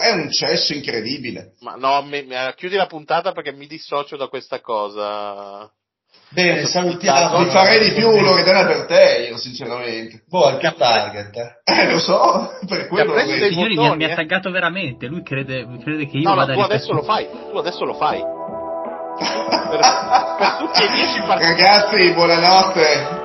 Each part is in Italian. è un cesso incredibile. Ma no, chiudi la puntata perché mi dissocio da questa cosa. Bene, salutiamo. Vi farei di più Loredana Bertè, io sinceramente. Boh, il target. Lo so, per quello che i signori mi ha attaccato veramente. Lui crede che io vada a ripetere. Tu adesso lo fai. Per tutti e 10 partiti. Ragazzi, buonanotte.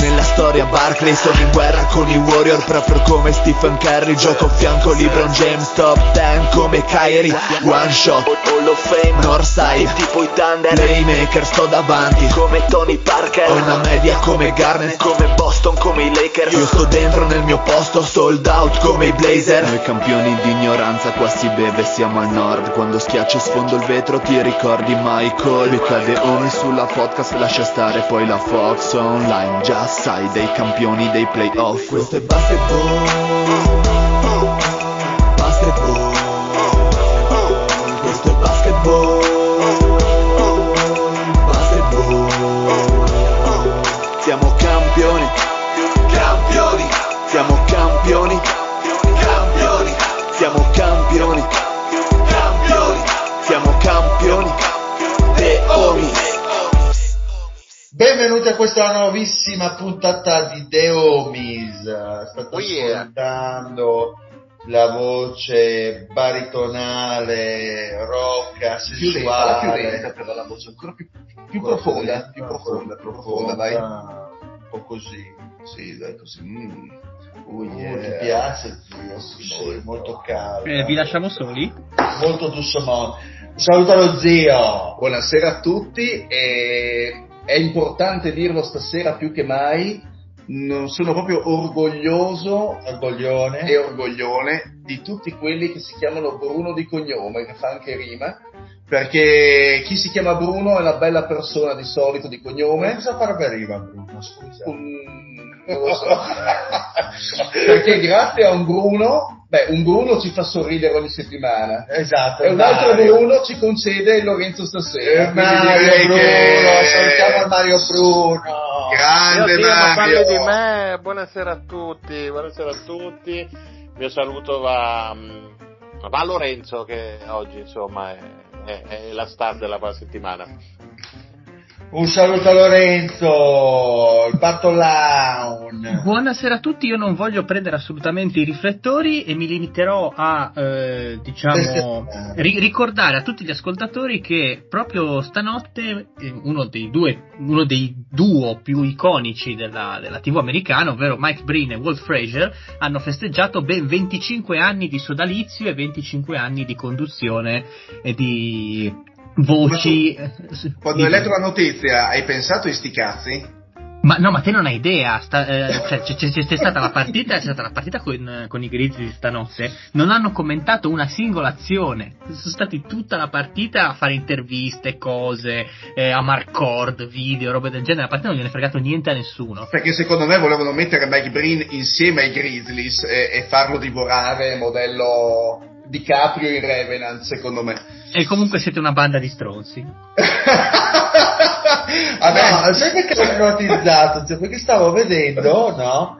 Nella storia Barkley sono in guerra con i Warrior, proprio come Stephen Curry. Gioco a fianco LeBron James, top 10 come Kyrie. One shot, Hall of Fame, Northside, tipo i Thunder. Playmaker, sto davanti come Tony Parker. Ho una media come Garnett, come Boston, come i Lakers. Io sto dentro nel mio posto, sold out come i Blazer. Noi campioni di ignoranza, qua si beve, siamo al nord. Quando schiaccio e sfondo il vetro ti ricordi Michael. Mi cade Omi sulla podcast, lascia stare poi la Fox online. Già sai dei campioni dei playoff. Questo è basketball, basketball. Questo è basketball, basketball. Siamo campioni, campioni. Siamo campioni, campioni. Siamo campioni, campioni. Siamo campioni, The Omi. Benvenuti a questa nuovissima puntata di The Homies. State ascoltando la voce baritonale, rocca, sensuale. Più lenta, però la voce ancora più profonda. Più profonda, vai. Un po' così. Sì, dai, così. Ti piace, zio? Sì, molto caro. Vi lasciamo soli? Molto doucement. Saluta lo zio. Buonasera a tutti e... È importante dirlo stasera più che mai, sono proprio orgoglione di tutti quelli che si chiamano Bruno di cognome, che fa anche rima, perché chi si chiama Bruno è una bella persona di solito di cognome. Ma cosa farebbe rima Bruno? Scusa. Non lo so. Perché grazie a un Bruno ci fa sorridere ogni settimana. Esatto. E un altro Bruno ci concede Lorenzo stasera. Salutiamo Mario Bruno. Grande Mario. Di me. Buonasera a tutti. Il mio saluto va a Lorenzo, che oggi insomma è la star della settimana. Un saluto a Lorenzo, il Battle Lounge. Buonasera a tutti, io non voglio prendere assolutamente i riflettori e mi limiterò a ricordare a tutti gli ascoltatori che proprio stanotte uno dei duo più iconici della TV americana, ovvero Mike Breen e Walt Frazier, hanno festeggiato ben 25 anni di sodalizio e 25 anni di conduzione e di... voci. Quando hai letto la notizia hai pensato ai sti cazzi? Ma te non hai idea, c'è stata la partita con i Grizzlies stanotte, non hanno commentato una singola azione, sono stati tutta la partita a fare interviste, cose, a Marcord, video, robe del genere. La partita non gliene è fregato niente a nessuno. Perché secondo me volevano mettere Mike Breen insieme ai Grizzlies e farlo divorare modello DiCaprio in Revenant, secondo me. E comunque siete una banda di stronzi. Vabbè, no, sai perché l'ho notizzato? Cioè, perché stavo vedendo, no?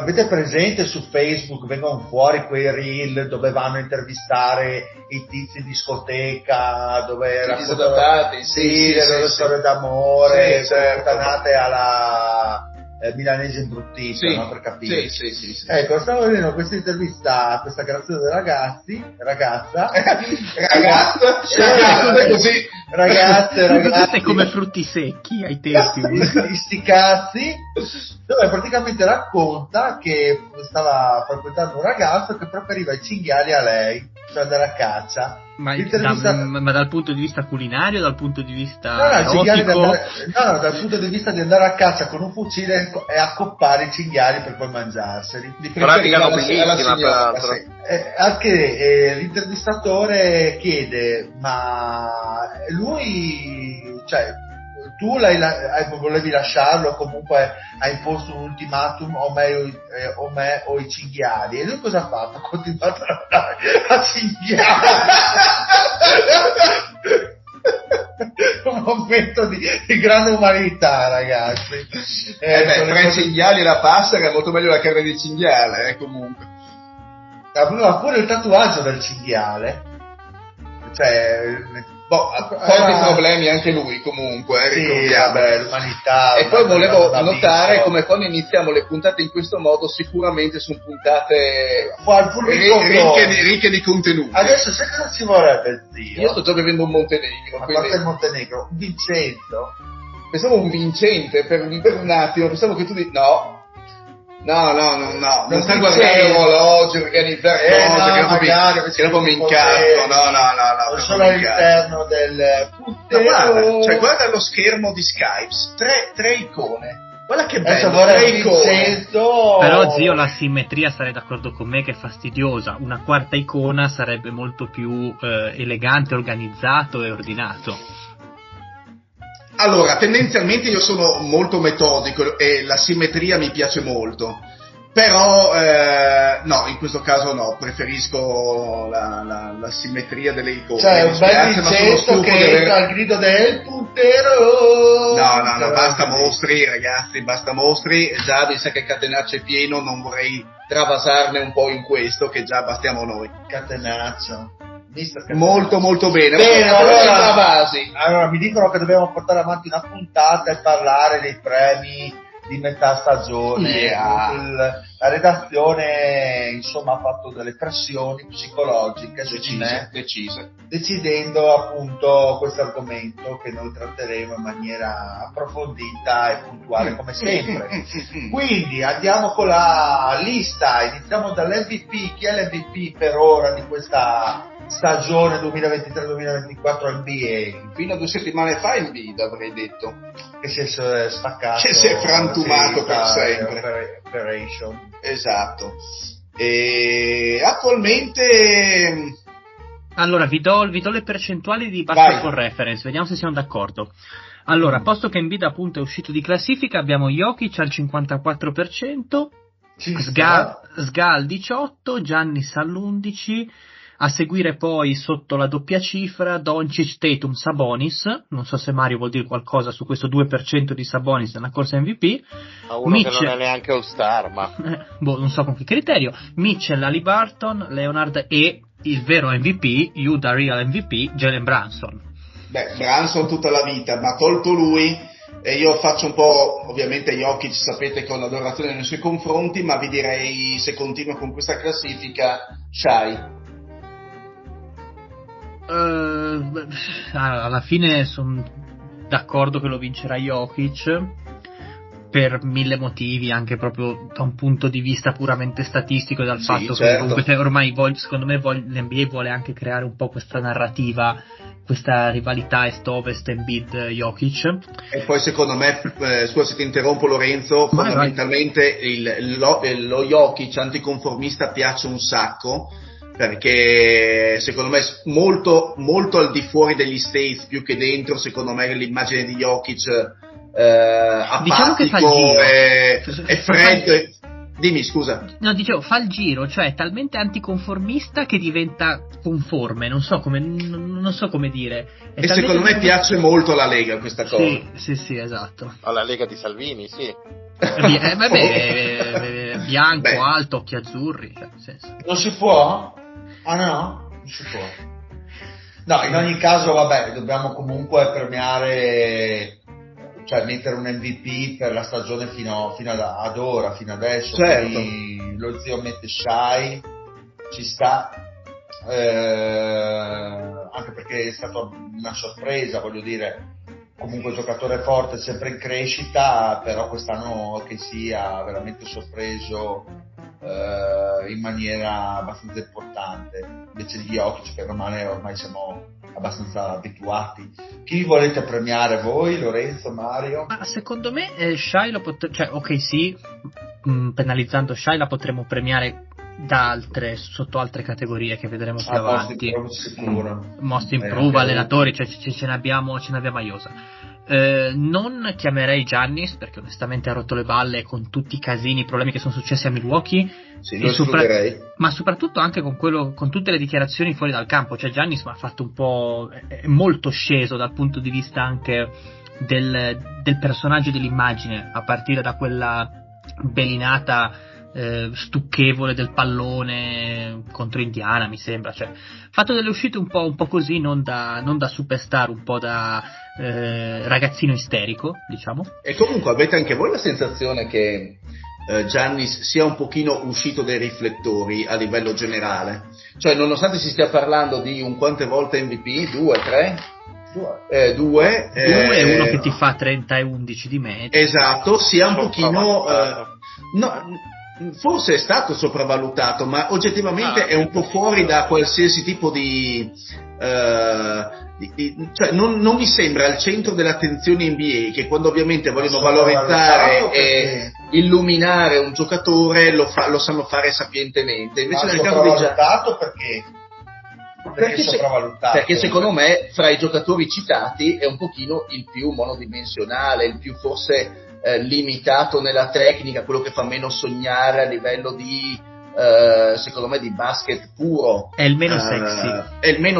Avete presente su Facebook vengono fuori quei reel dove vanno a intervistare i tizi in discoteca, dove raccontano sì, le loro storie d'amore, tanate alla... milanese imbruttito, sì, no? Per capire. Sì. Ecco, stavo vedendo questa intervista a questa graziosa ragazza è come frutti secchi ai testi. Sti cazzi, dove praticamente racconta che stava frequentando un ragazzo che preferiva i cinghiali a lei, cioè andare a caccia. Ma dal punto di vista culinario, dal punto di vista dal punto di vista di andare a caccia con un fucile e accoppare i cinghiali per poi mangiarseli. Anche l'intervistatore chiede, ma lui, cioè, tu volevi lasciarlo, comunque hai imposto un ultimatum o me o i cinghiali, e lui cosa ha fatto? Ha continuato a cinghiare. Un momento di grande umanità, ragazzi. Tre cinghiali e la passera è molto meglio la carne di cinghiale, comunque. Aveva pure il tatuaggio del cinghiale, Pochi problemi anche lui, comunque. Sì, vabbè, l'umanità. E poi volevo notare come quando iniziamo le puntate in questo modo, sicuramente sono puntate ricche di contenuti. Adesso, se cosa ci vorrebbe dire? Io sto già bevendo un Montenegro. Ma quindi... il Montenegro? Vincenzo? Pensavo un vincente per un attimo, pensavo che tu dici no. No, non sta guardando l'orologio, organizzare cose, che dopo mi incazzo, no. Sono all'interno del... guarda, guarda lo schermo di Skype, tre icone. Guarda che bello, però zio, la simmetria, sarei d'accordo con me che è fastidiosa. Una quarta icona sarebbe molto più elegante, organizzato e ordinato. Allora, tendenzialmente io sono molto metodico e la simmetria mi piace molto, però no, in questo caso no, preferisco la simmetria delle icone. Cioè, un bel gesto che entra al grido del puntero. No, basta mostri, ragazzi, basta mostri. Già mi sa che Catenaccio è pieno, non vorrei travasarne un po' in questo, che già bastiamo noi. Catenaccio. Molto bene. Allora mi dicono che dobbiamo portare avanti una puntata e parlare dei premi di metà stagione. La redazione insomma ha fatto delle pressioni psicologiche decise, decidendo appunto questo argomento che noi tratteremo in maniera approfondita e puntuale come sempre. Quindi andiamo con la lista, iniziamo dall'MVP. Chi è l'MVP per ora di questa stagione 2023-2024 NBA? Fino a 2 settimane fa Embiid, avrei detto, che si è spaccato, che si è frantumato per sempre. Operation. Esatto. E attualmente, allora vi do le percentuali di Basket for Reference, vediamo se siamo d'accordo. Allora, posto che Embiid appunto è uscito di classifica, abbiamo Jokic al 54%, Sga al 18%, Giannis all'11%. A seguire poi, sotto la doppia cifra, Doncic, Tatum, Sabonis. Non so se Mario vuol dire qualcosa su questo 2% di Sabonis nella corsa MVP. Ma uno che non è neanche All-Star, ma... non so con che criterio. Mitchell, Haliburton, Leonard e il vero MVP, Yuda Real MVP, Jalen Brunson. Brunson tutta la vita, ma tolto lui, e io faccio un po', ovviamente Jokic sapete che ho un'adorazione nei suoi confronti, ma vi direi, se continuo con questa classifica, Shai. Alla fine sono d'accordo che lo vincerà Jokic per 1000 motivi, anche proprio da un punto di vista puramente statistico, e dal fatto che comunque ormai secondo me l'NBA vuole anche creare un po' questa narrativa, questa rivalità est-ovest Embiid-Jokic. E poi secondo me, scusa se ti interrompo Lorenzo, fondamentalmente lo Jokic anticonformista piace un sacco, perché secondo me molto molto al di fuori degli States più che dentro. Secondo me l'immagine di Jokic apatico e freddo. Dimmi, scusa. No, dicevo, fa il giro, cioè è talmente anticonformista che diventa conforme, non so come dire. È, e secondo me piace molto alla Lega questa cosa. Sì, esatto. Alla Lega di Salvini, sì. Bianco, alto, occhi azzurri. Cioè, nel senso. Non si può? Ah no? Non si può. No, in ogni caso, dobbiamo comunque premiare... Cioè mettere un MVP per la stagione fino ad adesso. Certo. Quindi lo zio mette Shai, ci sta, anche perché è stata una sorpresa, voglio dire, comunque giocatore forte, sempre in crescita, però quest'anno che sia veramente sorpreso in maniera abbastanza importante, invece di Jokic che ormai siamo abbastanza abituati. Chi volete premiare voi, Lorenzo, Mario? Ma secondo me Shai lo potremmo, penalizzando Shai la potremmo premiare da altre, sotto altre categorie che vedremo più avanti, most improve, allenatori, cioè ce ne abbiamo a iosa. Non chiamerei Giannis, perché onestamente ha rotto le balle con tutti i casini, i problemi che sono successi a Milwaukee, sì, ma soprattutto anche con quello, con tutte le dichiarazioni fuori dal campo. Cioè Giannis mi ha fatto un po', è molto sceso dal punto di vista anche del personaggio e dell'immagine, a partire da quella belinata stucchevole del pallone contro Indiana, mi sembra, cioè fatto delle uscite un po' così, non da superstar, un po' da ragazzino isterico, diciamo. E comunque avete anche voi la sensazione che Giannis sia un pochino uscito dai riflettori a livello generale? Cioè, nonostante si stia parlando di un quante volte MVP, 2, 3? Due è uno che ti fa 30 e 11 di media. Esatto, sia un pochino forse è stato sopravvalutato, ma oggettivamente è un po' fuori da qualsiasi tipo cioè non mi sembra al centro dell'attenzione NBA, che quando ovviamente vogliono valorizzare e illuminare un giocatore lo sanno fare sapientemente. Invece nel caso di Giannis, perché secondo me fra i giocatori citati è un pochino il più monodimensionale, il più forse limitato nella tecnica, quello che fa meno sognare a livello di secondo me di basket puro, è il meno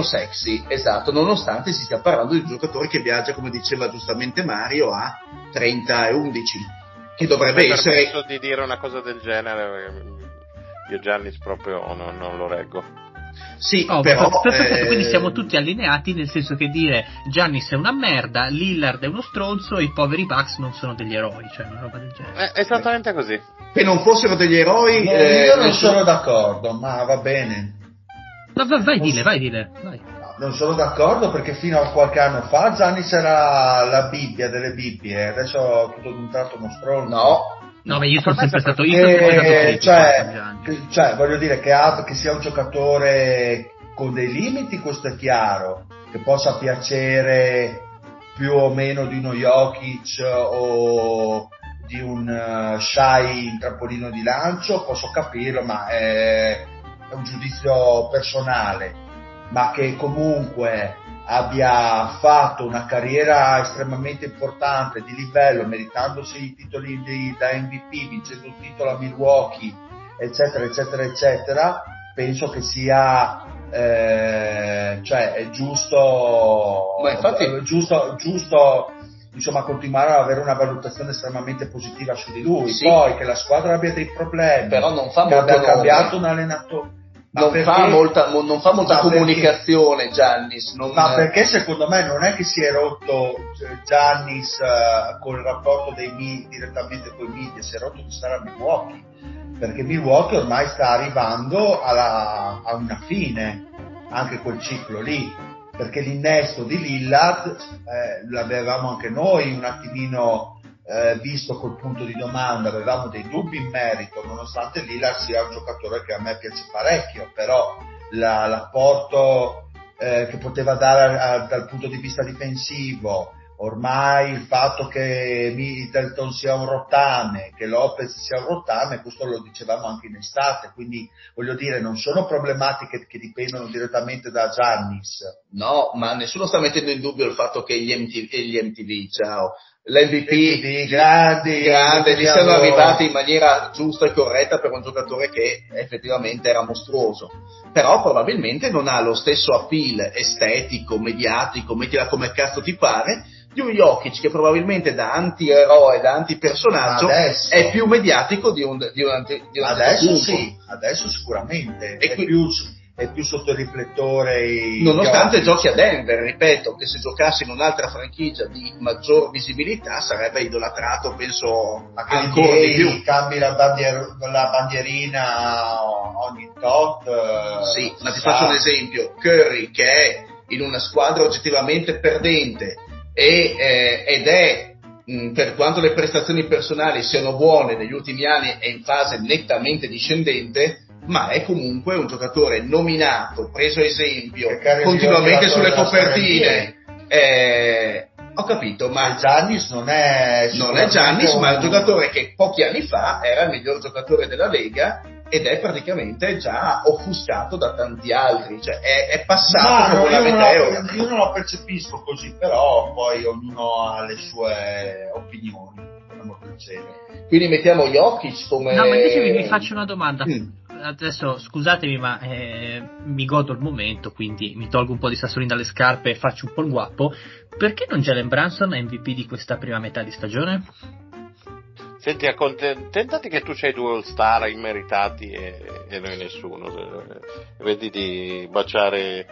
sexy, esatto, nonostante si stia parlando di un giocatore che viaggia, come diceva giustamente Mario, a 30 e 11, che dovrebbe essere... penso di dire una cosa del genere, io Giannis proprio non lo reggo. Sì, però, quindi siamo tutti allineati, nel senso che dire Giannis è una merda, Lillard è uno stronzo e i poveri Bucks non sono degli eroi, cioè una roba del genere. È esattamente così. Che non fossero degli eroi, no, io non sono d'accordo, ma va bene. No, vai. No, non sono d'accordo, perché fino a qualche anno fa Giannis era la Bibbia delle Bibbie, adesso è tutto d'un tratto uno stronzo. No, ma io sono sempre stato critico, cioè voglio dire che sia un giocatore con dei limiti, questo è chiaro, che possa piacere più o meno di uno Jokic o di un Shai in trampolino di lancio, posso capirlo, ma è un giudizio personale, ma che comunque abbia fatto una carriera estremamente importante di livello, meritandosi i titoli da MVP, vincendo un titolo a Milwaukee, eccetera eccetera eccetera, penso che sia cioè è giusto, ma infatti è giusto insomma continuare ad avere una valutazione estremamente positiva su di lui, sì. Poi che la squadra abbia dei problemi, però non fa che abbia cambiato un allenatore. Non fa molta comunicazione, perché Giannis perché secondo me non è che si è rotto Giannis col rapporto dei media, direttamente con i media, si è rotto di stare a Milwaukee, perché Milwaukee ormai sta arrivando a una fine anche quel ciclo lì, perché l'innesto di Lillard l'avevamo anche noi un attimino visto col punto di domanda, avevamo dei dubbi in merito, nonostante Lillard sia un giocatore che a me piace parecchio, però l'apporto che poteva dare dal punto di vista difensivo, ormai il fatto che Middleton sia un rottame, che Lopez sia un rottame, questo lo dicevamo anche in estate, quindi voglio dire non sono problematiche che dipendono direttamente da Giannis. No, ma nessuno sta mettendo in dubbio il fatto che gli MTV, ciao, l'MVP grande gli siano arrivati in maniera giusta e corretta per un giocatore che effettivamente era mostruoso, però probabilmente non ha lo stesso appeal estetico, mediatico, mettila come cazzo ti pare, di un Jokic che probabilmente da antieroe, da antipersonaggio è più mediatico di un adesso sì, adesso sicuramente è più sotto il riflettore, nonostante giochi a Denver, ripeto, che se giocasse in un'altra franchigia di maggior visibilità sarebbe idolatrato, penso, ancora di più. Cambi la bandierina ogni tot, sì, ma ti faccio un esempio: Curry, che è in una squadra oggettivamente perdente ed è, per quanto le prestazioni personali siano buone, negli ultimi anni è in fase nettamente discendente, ma è comunque un giocatore nominato, preso esempio, continuamente sulle copertine. Ho capito, ma Giannis non è Giannis, ma è un giocatore che pochi anni fa era il miglior giocatore della Lega ed è praticamente già offuscato da tanti altri, cioè è passato come la meteora. Io non la percepisco così, però poi ognuno ha le sue opinioni. Quindi mettiamo Jokic come... No, ma invece vi faccio una domanda. Adesso scusatemi, ma mi godo il momento, quindi mi tolgo un po' di sassolini dalle scarpe e faccio un po' il guappo. Perché non Jalen Brunson è MVP di questa prima metà di stagione? Senti, accontentati che tu c'hai due All-Star immeritati e noi nessuno. Vedi di baciare il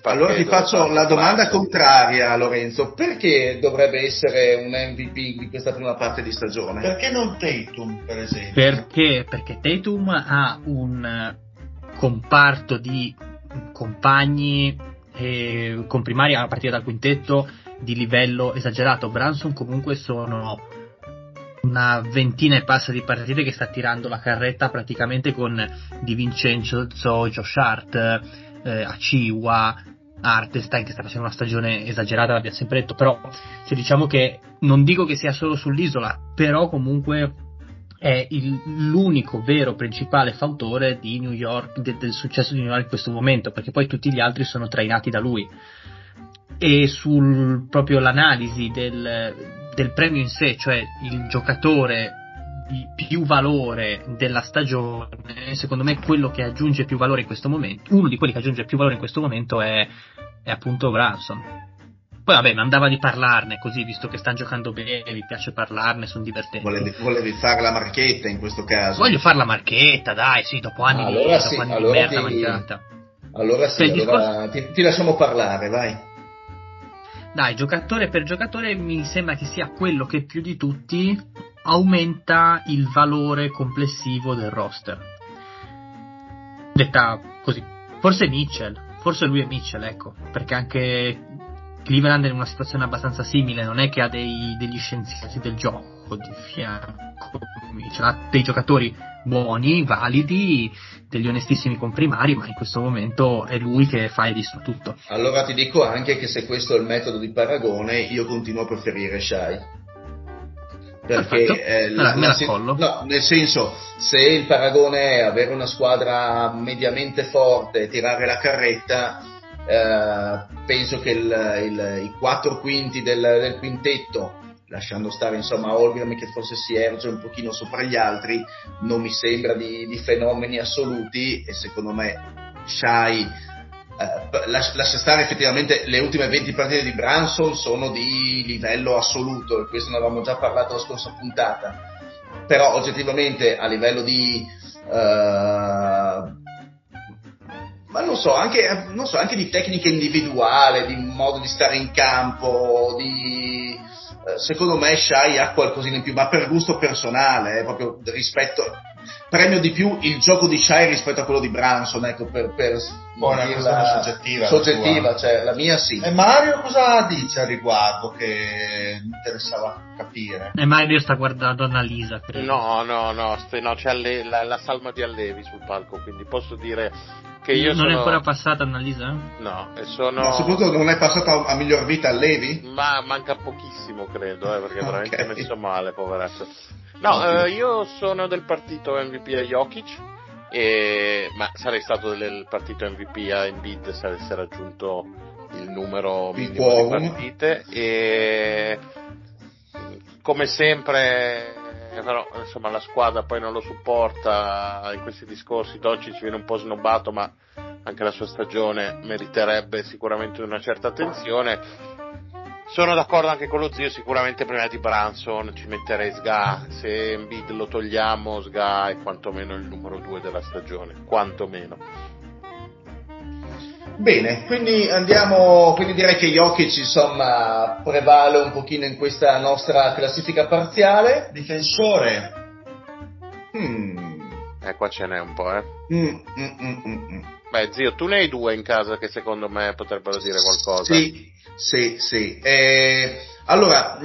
parcheggio. Allora ti faccio la domanda contraria, Lorenzo. Perché dovrebbe essere un MVP di questa prima parte di stagione? Perché non Tatum, per esempio? Perché Tatum ha un comparto di compagni comprimari a partire dal quintetto di livello esagerato. Brunson comunque sono... una ventina e passa di partite che sta tirando la carretta praticamente con Di Vincenzo, Josh Hart, Achiuwa, Hartenstein, che sta facendo una stagione esagerata, l'abbiamo sempre detto, però cioè, diciamo che non dico che sia solo sull'isola, però comunque è l'unico vero principale fautore di New York, del successo di New York in questo momento, perché poi tutti gli altri sono trainati da lui. E sul proprio l'analisi del premio in sé, cioè il giocatore di più valore della stagione, secondo me quello che aggiunge più valore in questo momento, uno di quelli che aggiunge più valore in questo momento è appunto Brunson. Poi vabbè, mi andava di parlarne così, visto che stanno giocando bene, vi piace parlarne, sono divertenti. Volevi fare la marchetta in questo caso? Voglio fare la marchetta, dai, sì, dopo anni di merda mangiata. Allora sì, allora ti lasciamo parlare, vai. Dai, giocatore per giocatore mi sembra che sia quello che più di tutti aumenta il valore complessivo del roster. Detta così, forse lui è Mitchell, ecco, perché anche Cleveland è in una situazione abbastanza simile, non è che ha degli scienziati del gioco di fianco, Mitchell ha dei giocatori buoni, validi, degli onestissimi comprimari, ma in questo momento è lui che fa e distrugge tutto. Allora ti dico anche che se questo è il metodo di paragone, io continuo a preferire Shai. Perché nel senso, se il paragone è avere una squadra mediamente forte, tirare la carretta, penso che i quattro quinti del quintetto, lasciando stare insomma Holmgren che forse si erge un pochino sopra gli altri, non mi sembra di fenomeni assoluti, e secondo me Shai lascia stare, effettivamente le ultime 20 partite di Brunson sono di livello assoluto, e questo ne avevamo già parlato la scorsa puntata, però oggettivamente a livello di ma non so anche di tecnica individuale, di modo di stare in campo, secondo me Shai ha qualcosina in più, ma per gusto personale, proprio rispetto, premio di più il gioco di Shai rispetto a quello di Brunson, ecco, per una questione soggettiva la cioè la mia sì. E Mario cosa dice al riguardo, che mi interessava capire? E Mario sta guardando Annalisa, credo. No, c'è la salma di Allevi sul palco, quindi posso dire che io non sono... è ancora passata Annalisa? No, e sono... No, soprattutto non è passata a miglior vita Allevi? Ma manca pochissimo, credo, perché okay. Veramente è messo male, poveretto. No, io sono del partito MVP a Jokic, ma sarei stato del partito MVP a Embiid se avesse raggiunto il numero minimo di partite, e come sempre... Però insomma la squadra poi non lo supporta in questi discorsi. Doncic viene un po' snobbato, ma anche la sua stagione meriterebbe sicuramente una certa attenzione. Sono d'accordo anche con lo zio, sicuramente prima di Brunson ci metterei Sga. Se Embiid lo togliamo, Sga è quantomeno il numero 2 della stagione, quantomeno. Bene, quindi direi che Jokic insomma prevale un pochino in questa nostra classifica parziale. Difensore. Qua ce n'è un po', eh. Beh, zio, tu ne hai due in casa che secondo me potrebbero dire qualcosa. Sì. Allora,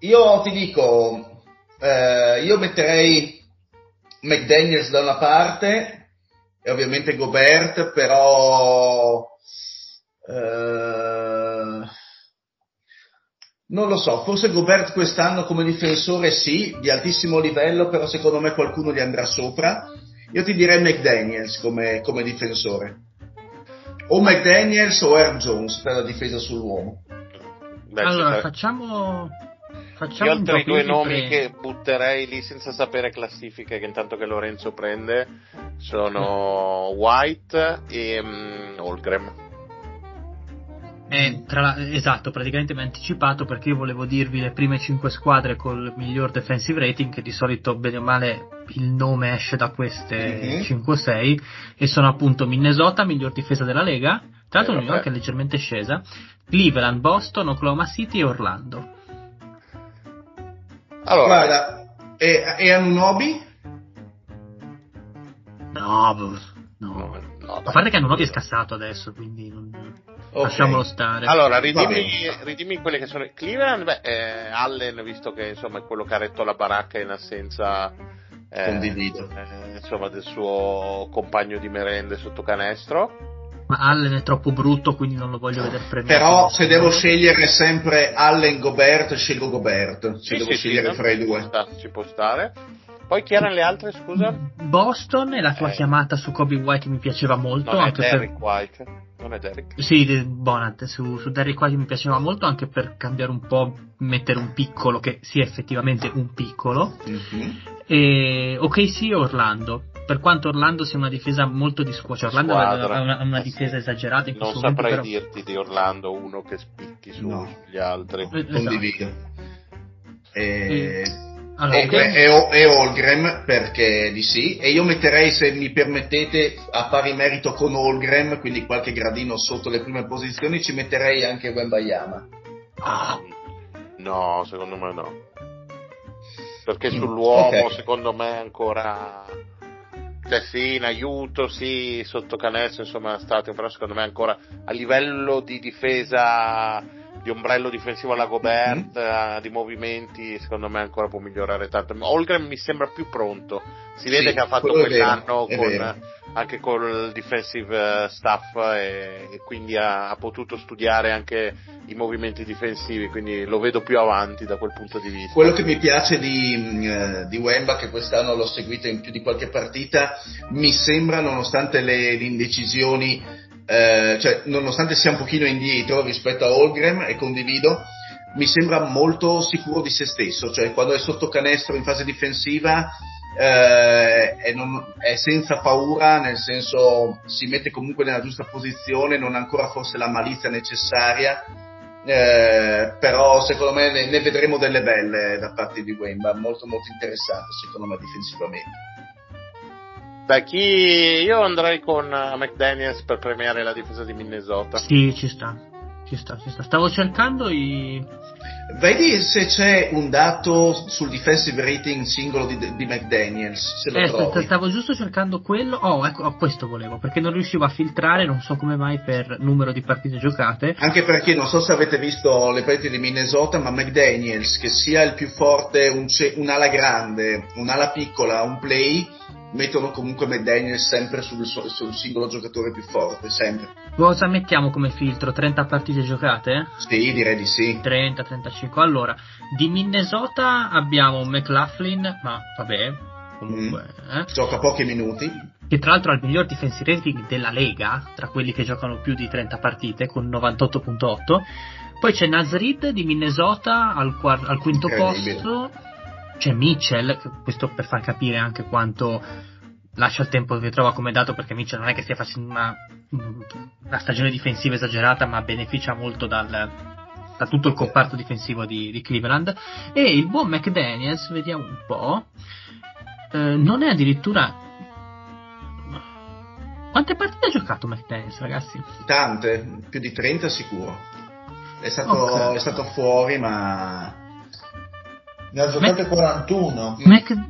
io ti dico, io metterei McDaniels da una parte... E ovviamente Gobert, però Non lo so, forse Gobert quest'anno come difensore sì, di altissimo livello, però secondo me qualcuno gli andrà sopra. Io ti direi McDaniels come difensore. O McDaniels o Herb Jones per la difesa sull'uomo. Allora, facciamo io altri due nomi che butterei lì senza sapere classifiche, che intanto che Lorenzo prende, sono White e Holmgren. Esatto, praticamente mi ha anticipato, perché io volevo dirvi le prime 5 squadre col miglior defensive rating, che di solito bene o male il nome esce da queste 5-6, e sono appunto Minnesota, miglior difesa della Lega, tra l'altro New York è leggermente scesa, Cleveland, Boston, Oklahoma City e Orlando. Allora, guarda, e Anunoby? No, a parte che Anunoby è scassato adesso, quindi lasciamolo stare. Allora, ridimmi quelle che sono. Cleveland, Allen, visto che insomma è quello che ha retto la baracca in assenza insomma del suo compagno di merende sotto canestro. Ma Allen è troppo brutto, quindi non lo voglio vedere premiato. Però se devo scegliere sempre Allen Gobert, scelgo Gobert. Se devo scegliere fra i due, ci può stare. Poi chi erano le altre, scusa? Boston, e la tua chiamata su Coby White mi piaceva molto. Non anche è Derrick White, non è Derrick. Sì, Bonat, su Derrick White mi piaceva molto, anche per cambiare un po', mettere un piccolo che sia effettivamente un piccolo. E OKC e Orlando. Per quanto Orlando sia una difesa molto discussa, Orlando ha una difesa esagerata in questo momento. Non saprei dirti di Orlando uno che spicchi sugli altri. Condivido. Allora, e Holmgren, perché di sì, e io metterei, se mi permettete, a pari merito con Holmgren, quindi qualche gradino sotto le prime posizioni, ci metterei anche Wembanyama. No, secondo me no, perché sull'uomo secondo me ancora, cioè sì, in aiuto, sì, sotto canestro, insomma, però secondo me ancora a livello di difesa, di ombrello difensivo alla Gobert, di movimenti, secondo me ancora può migliorare tanto. Holmgren mi sembra più pronto, si vede che ha fatto quell'anno anche col defensive staff, e quindi ha potuto studiare anche i movimenti difensivi, quindi lo vedo più avanti da quel punto di vista. Quello che mi piace di Wemba, che quest'anno l'ho seguito in più di qualche partita, mi sembra, nonostante le indecisioni, cioè nonostante sia un pochino indietro rispetto a Holmgren, e condivido, mi sembra molto sicuro di se stesso, cioè quando è sotto canestro in fase difensiva è senza paura, nel senso si mette comunque nella giusta posizione, non ha ancora forse la malizia necessaria, però secondo me ne vedremo delle belle da parte di Wemba, molto molto interessante secondo me difensivamente. Io andrei con McDaniels per premiare la difesa di Minnesota. Sì, ci sta. Stavo cercando vedi se c'è un dato sul defensive rating singolo di McDaniels, se lo trovi. Stavo giusto cercando quello. Ecco, questo volevo, perché non riuscivo a filtrare, non so come mai, per numero di partite giocate. Anche perché non so se avete visto le partite di Minnesota, ma McDaniels, che sia il più forte, un'ala grande, un'ala piccola, un play, mettono comunque McDaniels sempre sul singolo giocatore più forte, sempre. Cosa mettiamo come filtro? 30 partite giocate? Sì, direi di sì. 30-35. Allora, di Minnesota abbiamo McLaughlin, ma vabbè, comunque gioca pochi minuti, che tra l'altro ha il miglior defensive rating della Lega, tra quelli che giocano più di 30 partite, con 98.8. Poi c'è Nasrid di Minnesota al quinto posto. C'è Mitchell, questo per far capire anche quanto lascia il tempo che trova come dato, perché Mitchell non è che stia facendo una stagione difensiva esagerata, ma beneficia molto da tutto il comparto difensivo di Cleveland. E il buon McDaniels, vediamo un po', non è addirittura... Quante partite ha giocato McDaniels, ragazzi? Tante, più di 30 sicuro. È stato fuori, ma... ne ha giocate 41.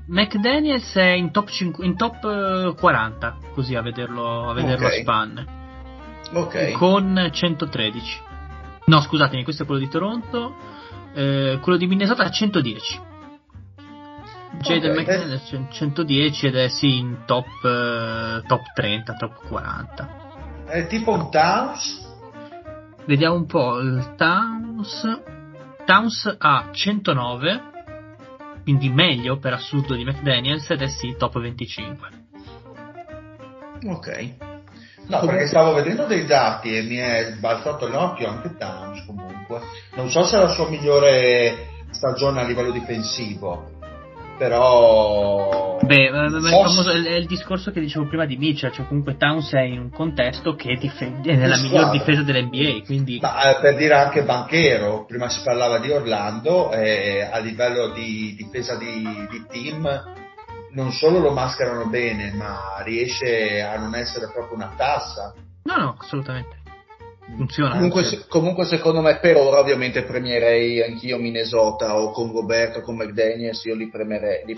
McDaniels è in top 5, in top 40, così a vederlo a span. Con 113. No, scusatemi, questo è quello di Toronto. Quello di Minnesota è 110. Jaden McDaniels è 110 ed è sì in top 30, top 40. È tipo un Towns? Vediamo un po' il Towns. Towns ha 109, quindi meglio per assurdo di McDaniels, ed è sì top 25. Ok. No, perché stavo vedendo dei dati e mi è sbalzato l'occhio anche Towns comunque. Non so se è la sua migliore stagione a livello difensivo, però... Beh, è il discorso che dicevo prima di Mitchell, cioè comunque Towns è in un contesto che è nella miglior difesa dell'NBA, quindi... Ma, per dire anche Banchero, prima si parlava di Orlando, a livello di difesa di team... Non solo lo mascherano bene, ma riesce a non essere proprio una tassa. No, no, assolutamente. Funziona. Comunque secondo me per ora ovviamente premerei anch'io Minnesota, o con Gobert o con McDaniels, io li premerei sì,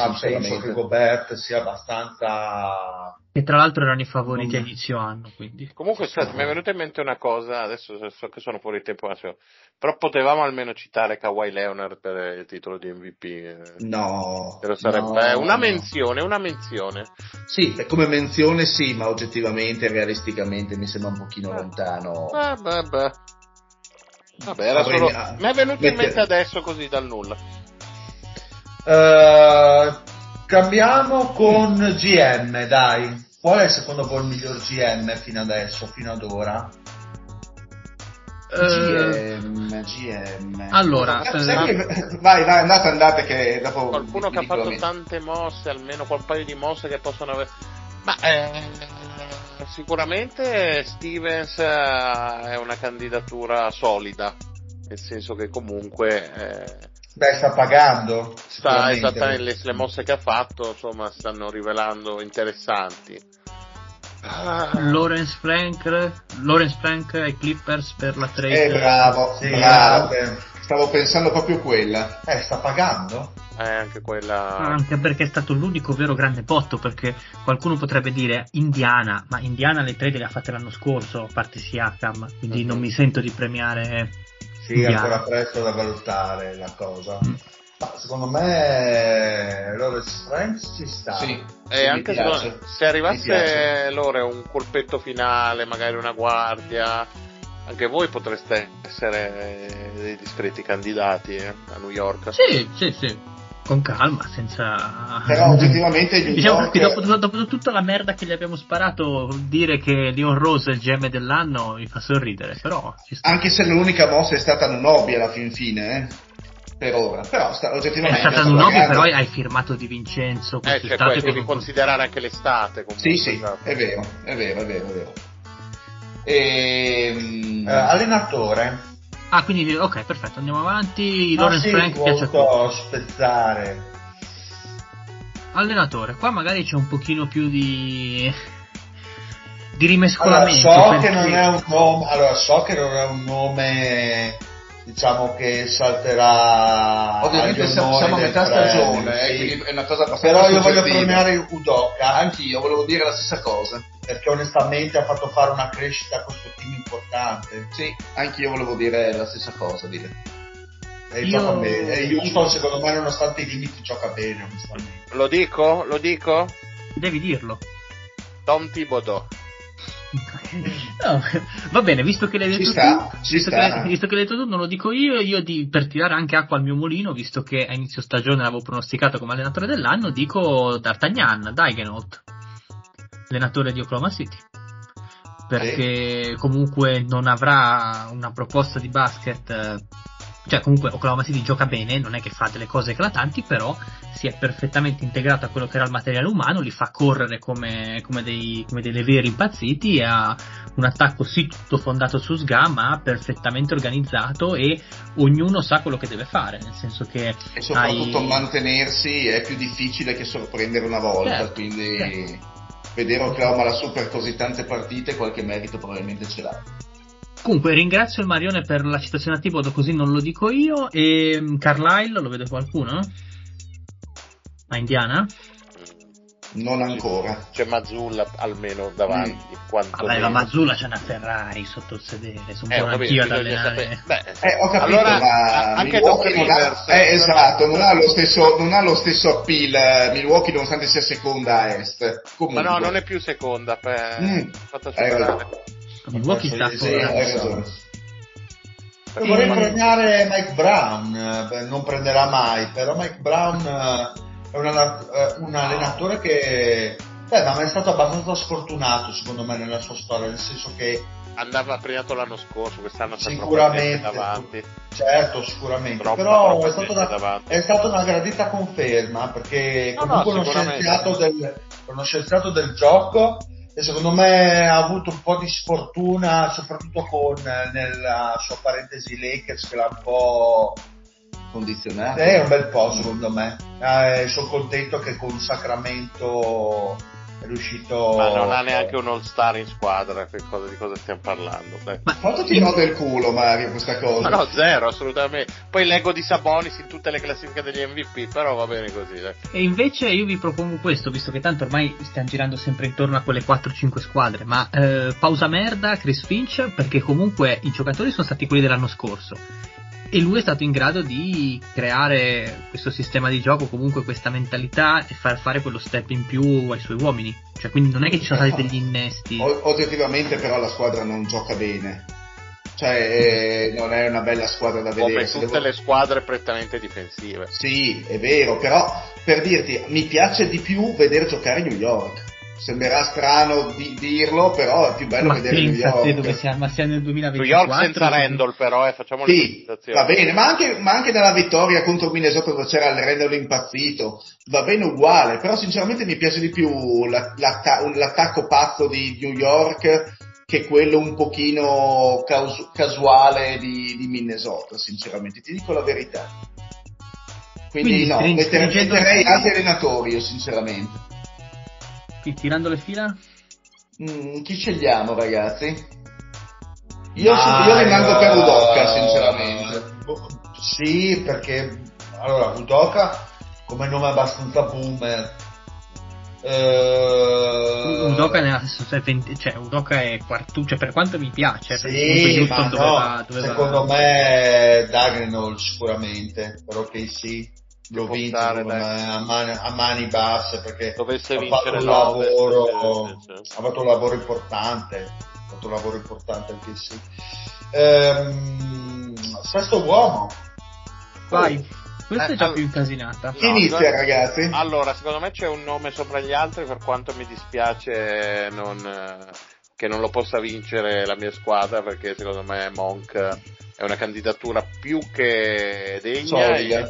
sinceramente. Penso che Gobert sia abbastanza... E tra l'altro erano i favoriti a inizio anno, quindi... Comunque mi è venuta in mente una cosa, adesso so che sono fuori tempo, però potevamo almeno citare Kawhi Leonard per il titolo di MVP. No, Una menzione. Sì, come menzione sì, ma oggettivamente, realisticamente mi sembra un pochino lontano. Vabbè, era solo... Mi è venuto in mente adesso così dal nulla. Cambiamo con GM, dai. Qual è secondo voi il miglior GM fino ad ora? GM. Allora, vai, andate che dopo qualcuno che ha fatto tante mosse, almeno quel paio di mosse che possono avere. Ma sicuramente Stevens è una candidatura solida, nel senso che comunque sta pagando. Esattamente le mosse che ha fatto, insomma, stanno rivelando interessanti. Lawrence Frank ai Clippers per la trade. Bravo. Stavo pensando proprio quella. Sta pagando. Anche quella. Anche perché è stato l'unico vero grande botto, perché qualcuno potrebbe dire Indiana, ma Indiana le trade le ha fatte l'anno scorso, a parte Siakam, quindi non mi sento di premiare. Sì, è ancora presto da valutare la cosa. Ma secondo me Lawrence Frank ci sta. Sì, e anche se arrivasse Lore un colpetto finale, magari una guardia, anche voi potreste essere dei discreti candidati a New York. Sì, con calma, senza... Però oggettivamente diciamo che dopo tutta la merda che gli abbiamo sparato, dire che Leon Rose è il GM dell'anno mi fa sorridere, però... Anche se l'unica mossa è stata Anunoby alla fin fine, per ora, però oggettivamente è stato un hobby, però hai firmato Di Vincenzo quest'estate, cioè, devi considerare anche l'estate comunque. Sì, è vero. Allenatore, quindi ok, perfetto, andiamo avanti. Lawrence Frank piace a tutti. Spezzare allenatore, qua magari c'è un pochino più di rimescolamento. So che non è un nome diciamo che salterà. Ovviamente siamo a metà stagione, sì. È una cosa abbastanza. Però io voglio premiare Udoka. Anch'io volevo dire la stessa cosa, perché onestamente ha fatto fare una crescita a questo team importante. Sì, anch'io volevo dire la stessa cosa. Gioca bene. E Houston, secondo me, nonostante i limiti, gioca bene, onestamente. Lo dico? Devi dirlo. Tom Thibodeau. No, va bene, visto che l'hai detto tu, non lo dico io per tirare anche acqua al mio mulino, visto che a inizio stagione l'avevo pronosticato come allenatore dell'anno, dico D'Artagnan, Daigneault, allenatore di Oklahoma City, perché comunque non avrà una proposta di basket, cioè comunque Oklahoma City gioca bene, non è che fa delle cose eclatanti, però si è perfettamente integrato a quello che era il materiale umano, li fa correre come dei veri impazziti, ha un attacco sì tutto fondato su Sga, ma perfettamente organizzato, e ognuno sa quello che deve fare, nel senso che... E soprattutto mantenersi è più difficile che sorprendere una volta, quindi vedere Oklahoma lassù per così tante partite qualche merito probabilmente ce l'ha. Comunque ringrazio il Marione per la citazione a Thibodeau, così non lo dico io. E Carlisle, lo vede qualcuno? A Indiana? Non ancora. C'è Mazzulla almeno davanti. Vabbè, la Mazzulla c'è una Ferrari sotto il sedere, sono un po' anch'io ad allenare. Ho capito, allora, ma anche non ha lo stesso appeal Milwaukee, nonostante sia seconda a est. Comunque. Ma no, non è più seconda per fatta superare. Milwaukee sta fuori. Io vorrei premiare Mike Brown, non prenderà mai, però Mike Brown è un allenatore che ma è stato abbastanza sfortunato secondo me nella sua storia, nel senso che andava premiato l'anno scorso, quest'anno c'è sicuramente davanti. Certo, sicuramente. Però è stata una gradita conferma, perché comunque uno scienziato del gioco, e secondo me ha avuto un po' di sfortuna, soprattutto nella sua parentesi Lakers, che l'ha un po' condizionata. È un bel po', secondo me. Sono contento che con Sacramento è riuscito. Ma non ha neanche un all-star in squadra, che cosa, di cosa stiamo parlando? Ma quanto ti rode il culo, Mario, questa cosa? Ma no, zero, assolutamente. Poi leggo di Sabonis in tutte le classifiche degli MVP, però va bene così, dai. E invece io vi propongo questo, visto che tanto ormai stiamo girando sempre intorno a quelle 4-5 squadre, ma pausa merda Chris Finch, perché comunque i giocatori sono stati quelli dell'anno scorso e lui è stato in grado di creare questo sistema di gioco, comunque questa mentalità, e far fare quello step in più ai suoi uomini, cioè quindi non è che ci sono stati degli innesti. Oggettivamente però la squadra non gioca bene, cioè non è una bella squadra da vedere, come tutte le squadre prettamente difensive. Sì, è vero, però per dirti, mi piace di più vedere giocare New York. Sembrerà strano dirlo, però è più bello vedere New York. Dove siamo, ma siamo nel 2024. New York senza Randall, però, facciamo le presentazioni. Va bene, ma anche nella vittoria contro Minnesota, dove c'era il Randall impazzito, va bene uguale, però sinceramente mi piace di più l'attacco pazzo di New York che quello un pochino casuale di Minnesota, sinceramente, ti dico la verità. Quindi no, metterei altri allenatori, io sinceramente. Tirando le fila, chi scegliamo, ragazzi? Io rimango per Udoka, sinceramente. Sì, perché allora Udoka come nome è abbastanza boomer. Udoka è quartuccia, per quanto mi piace, sì, ma no, doveva... Secondo me Dagnall sicuramente, però che sì, lo vince a mani basse, perché ha fatto un lavoro importante anche sì. Sesto uomo, vai, questa è già più incasinata. Chi inizia, ragazzi? Allora, secondo me c'è un nome sopra gli altri, per quanto mi dispiace che non lo possa vincere la mia squadra, perché secondo me Monk è una candidatura più che degna.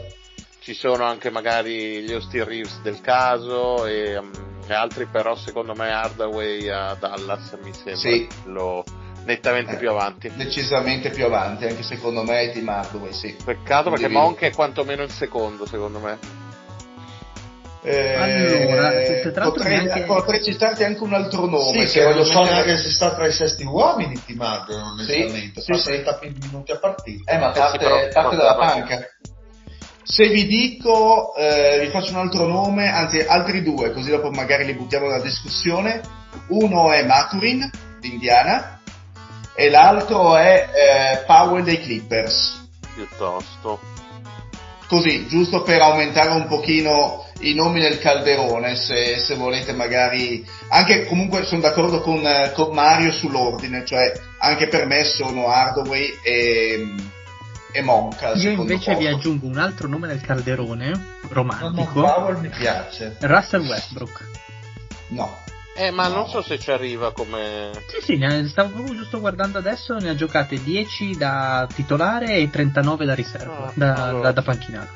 Ci sono anche magari gli Austin Reeves del caso e altri, però secondo me Hardaway a Dallas mi sembra nettamente più avanti. Decisamente più avanti, anche secondo me Tim Hardaway, sì. Peccato perché Monk è quantomeno il secondo, secondo me. Allora, potrei citarti anche un altro nome, che lo so neanche se sta tra i sesti uomini Tim Hardaway, onestamente. Fa 30 minuti a partita. Ma parte dalla panca. Se vi dico, vi faccio un altro nome, anzi altri due, così dopo magari li buttiamo nella discussione. Uno è Mathurin, d'Indiana, e l'altro è Powell dei Clippers. Piuttosto. Così, giusto per aumentare un pochino i nomi nel calderone, se volete magari... Anche comunque sono d'accordo con Mario sull'ordine, cioè anche per me sono Hardaway e Monca. Io invece vi aggiungo un altro nome nel calderone romantico. Powell mi piace. Russell Westbrook. Non so se ci arriva come... Stavo proprio giusto guardando adesso, ne ha giocate 10 da titolare e 39 da riserva, da panchinaro.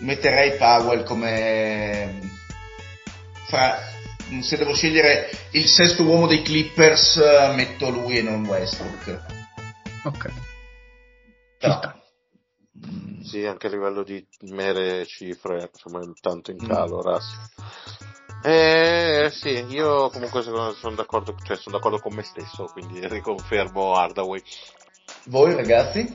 Metterei Powell come... Se devo scegliere il sesto uomo dei Clippers, metto lui e non Westbrook. Ok. Sì, anche a livello di mere cifre, insomma, è tanto in calo. Sì, io comunque sono d'accordo, cioè sono d'accordo con me stesso, quindi riconfermo Hardaway. Voi, ragazzi?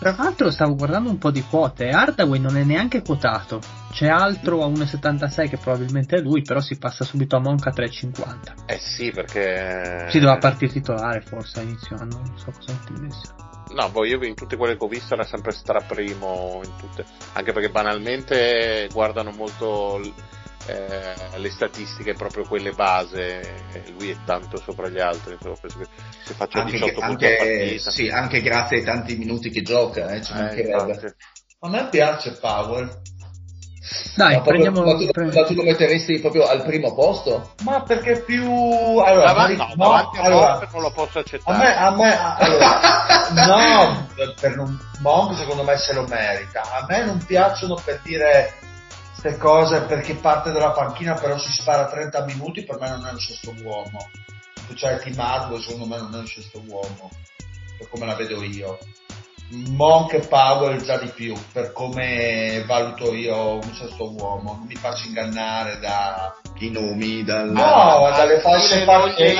Tra l'altro stavo guardando un po' di quote, Hardaway non è neanche quotato, c'è altro a 1,76 che probabilmente è lui, però si passa subito a Monk a 3,50. Sì, perché... Si doveva partire titolare forse all'inizio anno, non so cosa intendesse. No, io in tutte quelle che ho visto era sempre straprimo in tutte, anche perché banalmente guardano molto le statistiche proprio quelle base, lui è tanto sopra gli altri, insomma, se faccio anche 18 punti a partita, sì, anche grazie ai tanti minuti che gioca, a me piace Powell. Dai, ma prendiamo, ma tu lo metteresti proprio al primo posto? Ma perché più allora, Monk non lo posso accettare. A me Monk secondo me se lo merita. A me non piacciono, per dire, queste cose, perché parte dalla panchina però si spara 30 minuti, per me non è un sesto uomo. Cioè Tim Hardaway secondo me non è un sesto uomo, per come la vedo io. Monk e Powell già di più, per come valuto io un sesto uomo, non mi faccio ingannare dai nomi, dalle false partite,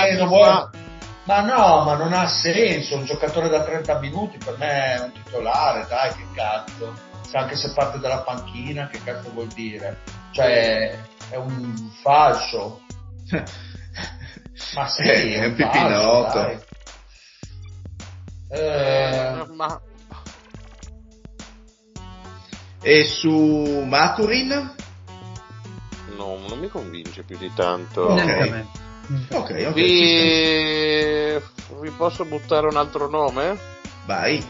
ma non ha senso, un giocatore da 30 minuti per me è un titolare, dai, che cazzo, anche se parte dalla panchina, che cazzo vuol dire, cioè è un falso, ma sì, è un pipinotto, ma... E su Mathurin? No, non mi convince più di tanto. Ok. Vi posso buttare un altro nome? Vai.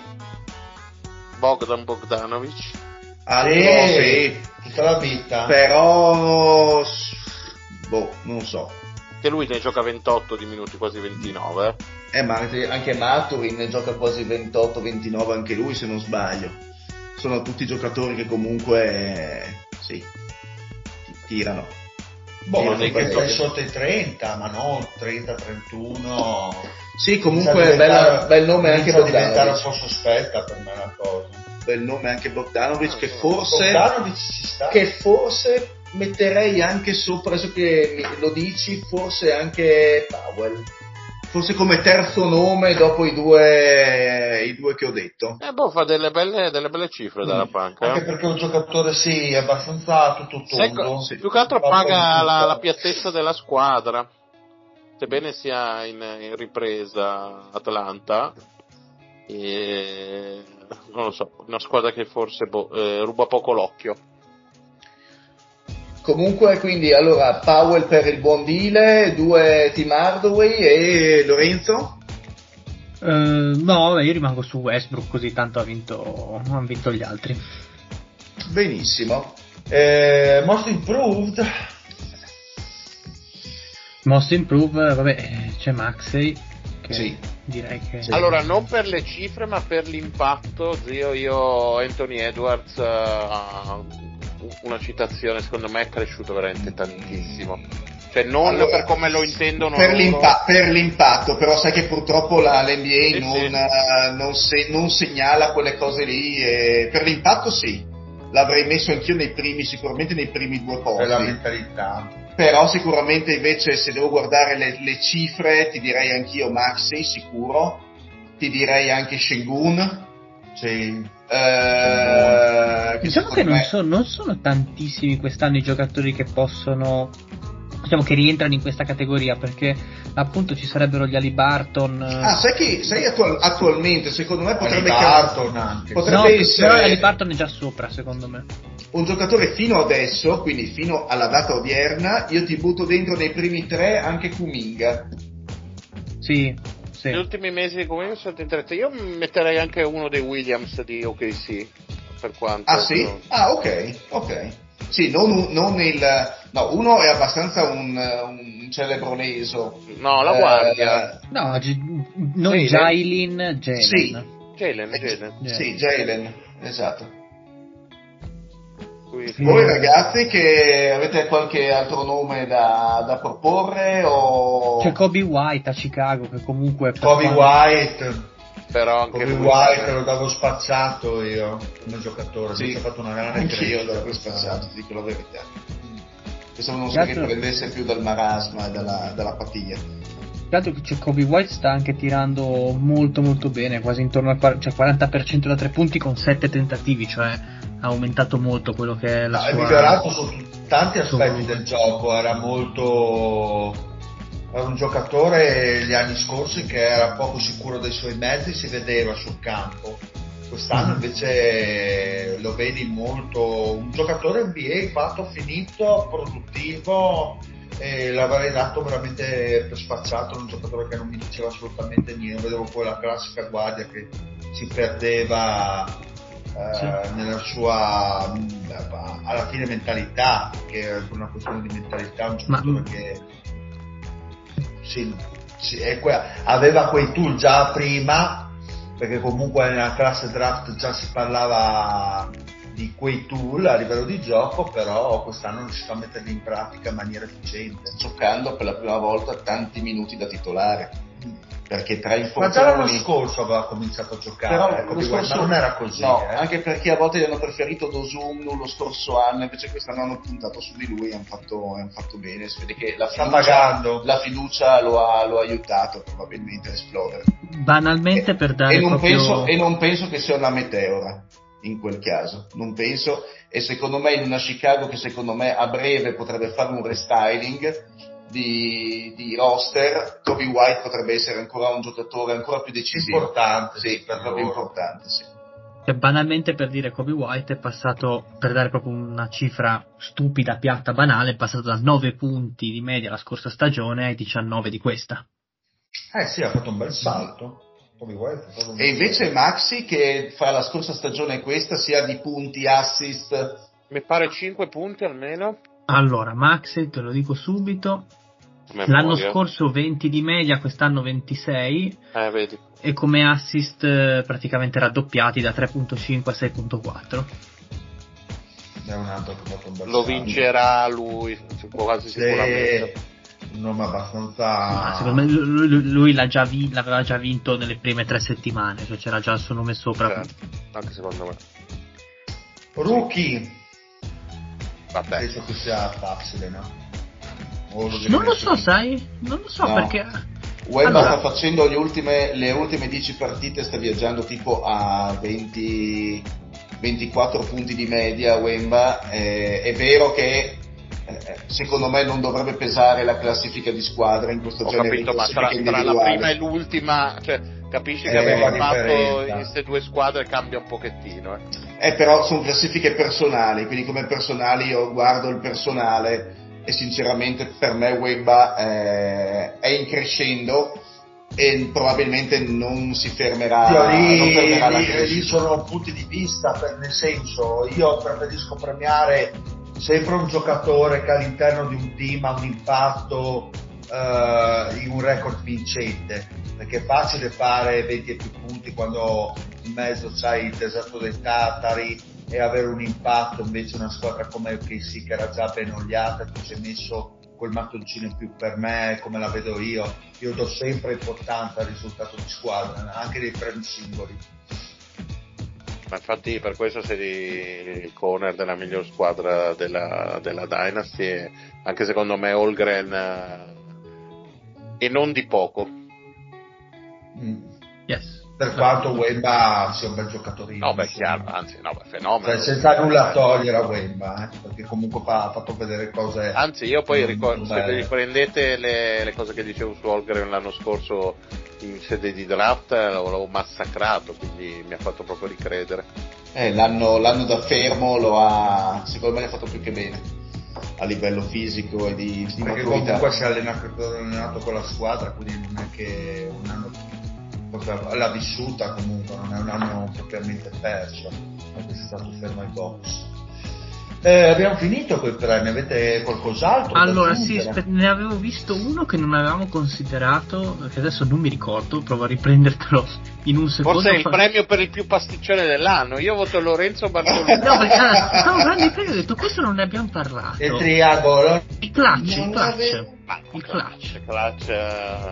Bogdan Bogdanovic. Sì, tutta la vita. Però non so. Che lui ne gioca 28 di minuti, quasi 29. Ma anche Mathurin ne gioca quasi 28-29 anche lui, se non sbaglio. Sono tutti giocatori che comunque tirano. Non è che sono sotto i 30, ma no, 30-31. Sì, comunque bel nome anche Bogdanovic. Un po' sospetta per me la cosa. Bel nome anche Bogdanovic, che forse metterei anche sopra, adesso che lo dici, forse anche Powell. Forse come terzo nome dopo i due che ho detto. Fa delle belle cifre dalla panca. Anche perché è un giocatore è abbastanza tutto tondo. Più che altro paga la piattezza della squadra, sebbene sia in ripresa Atlanta. E, non lo so, una squadra che forse ruba poco l'occhio. Comunque, quindi, allora, Powell per il buon deal, 2 Tim Hardaway e Lorenzo? No, io rimango su Westbrook, così tanto hanno vinto gli altri. Benissimo. Most Improved, vabbè, c'è Maxey. Direi che... Allora, non per le cifre, ma per l'impatto, io Anthony Edwards... una citazione, secondo me è cresciuto veramente tantissimo, cioè non per come lo intendono per l'impatto, però sai che purtroppo l'NBA non segnala quelle cose lì, e per l'impatto l'avrei messo anch'io nei primi due posti, per la mentalità, però sicuramente invece se devo guardare le cifre ti direi anch'io Maxey sicuro, ti direi anche Şengün. Diciamo che non sono tantissimi quest'anno i giocatori che che rientrano in questa categoria, perché appunto ci sarebbero gli Haliburton. Sai attualmente secondo me potrebbe essere, però Haliburton è già sopra secondo me. Un giocatore fino adesso, quindi fino alla data odierna, io ti butto dentro nei primi tre anche Kuminga. Sì. Negli ultimi mesi come sono interessante. Io metterei anche uno dei Williams di OKC, per quanto. Ok. Sì, non il. No, uno è abbastanza un celebroneso. No, la guardia. No, non Jalen. Jalen. Sì, Jalen, esatto. Voi ragazzi che avete qualche altro nome da proporre? C'è Coby White a Chicago, che comunque Coby White lo davo spacciato io come giocatore, sì, ho fatto una grande crescita, io l'avevo spacciato, ti dico la verità, pensavo non so che prendesse più dal marasma e dalla patiglia. Dato che Coby White sta anche tirando molto molto bene, quasi intorno al 40% da 3 punti con 7 tentativi, cioè ha aumentato molto quello che è la sua... È migliorato su tanti aspetti del gioco, era un giocatore gli anni scorsi che era poco sicuro dei suoi mezzi, si vedeva sul campo, Quest'anno invece lo vedi molto un giocatore NBA fatto, finito, produttivo, e l'avrei dato veramente per spacciato, un giocatore che non mi diceva assolutamente niente. Vedevo poi la classica guardia che si perdeva nella sua alla fine mentalità, che è una questione di mentalità, un giocatore che sì, aveva quei tool già prima, perché comunque nella classe draft già si parlava di quei tool a livello di gioco, però quest'anno non si sta mettendo in pratica in maniera efficiente. Giocando per la prima volta tanti minuti da titolare, perché tra infortuni... Ma già l'anno scorso aveva cominciato a giocare, però lo scorso non era così. No, anche perché a volte gli hanno preferito Dosumnu lo scorso anno, invece quest'anno hanno puntato su di lui e hanno fatto bene. Si vede che la fiducia lo ha aiutato probabilmente a esplodere. Banalmente per dare non penso che sia una meteora in quel caso, non penso, e secondo me in una Chicago che secondo me a breve potrebbe fare un restyling di roster, Coby White potrebbe essere ancora un giocatore ancora più decisivo, importante, sì, proprio importante, sì. E banalmente per dire, Coby White è passato, per dare proprio una cifra stupida, piatta, banale, è passato da 9 punti di media la scorsa stagione ai 19 di questa. Sì, ha fatto un bel salto. E invece Maxi, che fra la scorsa stagione e questa, sia di punti, assist... Mi pare 5 punti almeno. Allora, Maxi, te lo dico subito, l'anno scorso 20 di media, quest'anno 26, vedi. E come assist praticamente raddoppiati da 3.5 a 6.4. È un altro che fatto un bel salto. Vincerà lui, quasi sicuramente. Non mi abbastanza. Ma secondo me lui l'aveva già vinto nelle prime 3 settimane, cioè c'era già il suo nome sopra. Certo, anche secondo me. Rookie. Vabbè. Penso che sia facile, no? Non lo so, sai? Non lo so, no. Perché Wemba sta facendo le ultime 10 partite, sta viaggiando tipo a 24 punti di media. Wemba è vero che secondo me non dovrebbe pesare la classifica di squadra in questo genere. Ho capito, ma tra la prima e l'ultima, cioè, capisci che aveva fatto in queste due squadre cambia un pochettino. Però sono classifiche personali, quindi come personali io guardo il personale e sinceramente per me Wemba è in crescendo e probabilmente non si fermerà. Lì sono punti di vista, nel senso, io preferisco premiare sempre un giocatore che all'interno di un team ha un impatto in un record vincente, perché è facile fare 20 e più punti quando in mezzo c'hai il deserto dei Tartari e avere un impatto. Invece una squadra come KC, che era già ben oliata, tu ci hai messo quel mattoncino in più. Per me, come la vedo io do sempre importanza al risultato di squadra, anche dei premi singoli. Ma infatti per questo sei il corner della miglior squadra della Dynasty, e anche secondo me Holmgren, e non di poco. Yes. Per quanto Wemba sia un bel giocatorino. No, beh, chiaro, anzi, no, beh, fenomeno. Cioè, senza nulla togliere a Wemba, perché comunque ha fatto vedere cose... Anzi, io poi ricordo, se riprendete le cose che dicevo su Holmgren l'anno scorso in sede di draft, l'ho massacrato, quindi mi ha fatto proprio ricredere. L'anno da fermo lo ha, secondo me, l'ha fatto più che bene, a livello fisico e di maturità. Perché comunque si è allenato con la squadra, quindi non è che un anno... l'ha vissuta, comunque non è un anno propriamente perso, perché si è stato fermo ai box. Abbiamo finito quei premi, avete qualcos'altro? Allora sì, ne avevo visto uno che non avevamo considerato, che adesso non mi ricordo, provo a riprendertelo in un secondo. Forse è il premio per il più pasticcione dell'anno, io voto Lorenzo Bartolini. No, perché stavo guardando il premio e ho detto, questo non ne abbiamo parlato. Il triangolo. Il clutch.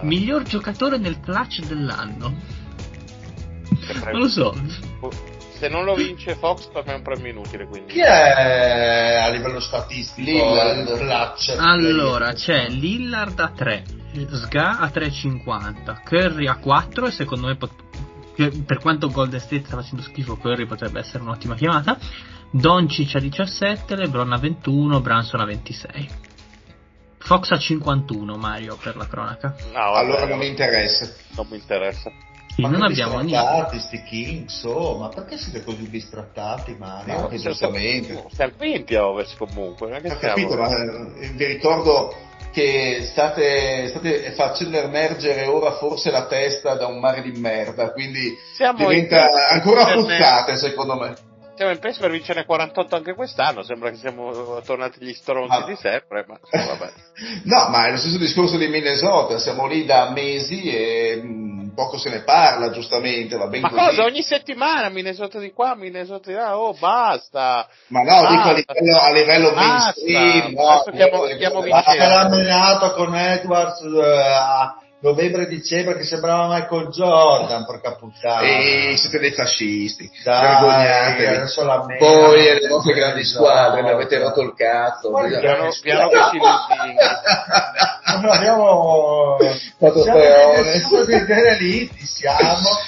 Miglior giocatore nel clutch dell'anno. Non lo so. Se non lo vince Fox per me è un premio inutile, quindi. Chi è a livello statistico? Lillard. Allora, c'è Lillard a 3, Sga a 3.50, Curry a 4, e secondo me per quanto Golden State sta facendo schifo, Curry potrebbe essere un'ottima chiamata. Doncic a 17, LeBron a 21, Brunson a 26. Fox a 51, Mario, per la cronaca. No, allora non mi interessa. Sì, ma non abbiamo niente. Sti Kings, oh, ma perché siete così bistrattati, Mario? No, giustamente. Serpenti a Ovest comunque. Ho capito, ma vi ricordo che state facendo emergere ora forse la testa da un mare di merda, quindi siamo diventa ancora puzzate, secondo me. Siamo in pezzo per vincere 48 anche quest'anno, sembra che siamo tornati gli stronzi di sempre, ma vabbè. No, ma è lo stesso discorso di Minnesota, siamo lì da mesi e poco se ne parla, giustamente, va bene. Ma così. Cosa, ogni settimana Minnesota di qua, Minnesota di là, oh basta! Ma no, basta. Dico a livello mainstream, no, la menata con Edwards novembre-dicembre che sembrava Michael Jordan, porca puttana. Siete dei fascisti, vergognate. Poi le vostre grandi squadre mi avete rotto il cazzo. Piano che ci lusinghi. Non abbiamo fatto siamo.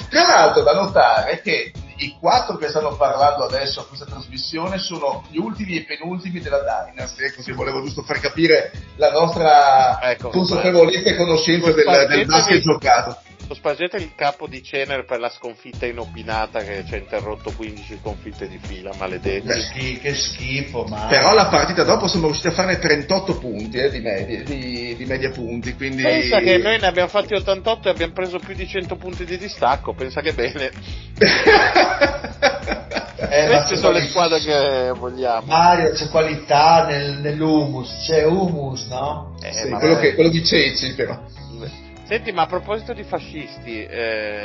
Tra l'altro da notare che i quattro che stanno parlando adesso a questa trasmissione sono gli ultimi e penultimi della Dynasty, così volevo giusto far capire la nostra consapevolezza e conoscenza del basket giocato. Spargete il capo di Cener per la sconfitta inopinata che ci ha interrotto 15 sconfitte di fila, maledetti. Che schifo, ma. Però la partita dopo siamo riusciti a fare 38 punti di media punti, quindi. Pensa che noi ne abbiamo fatti 88 e abbiamo preso più di 100 punti di distacco, pensa che bene. Queste sono le squadre che vogliamo. Mario, c'è qualità nell'humus, c'è humus, no? Sì, quello di Ceci però. Senti, ma a proposito di fascisti,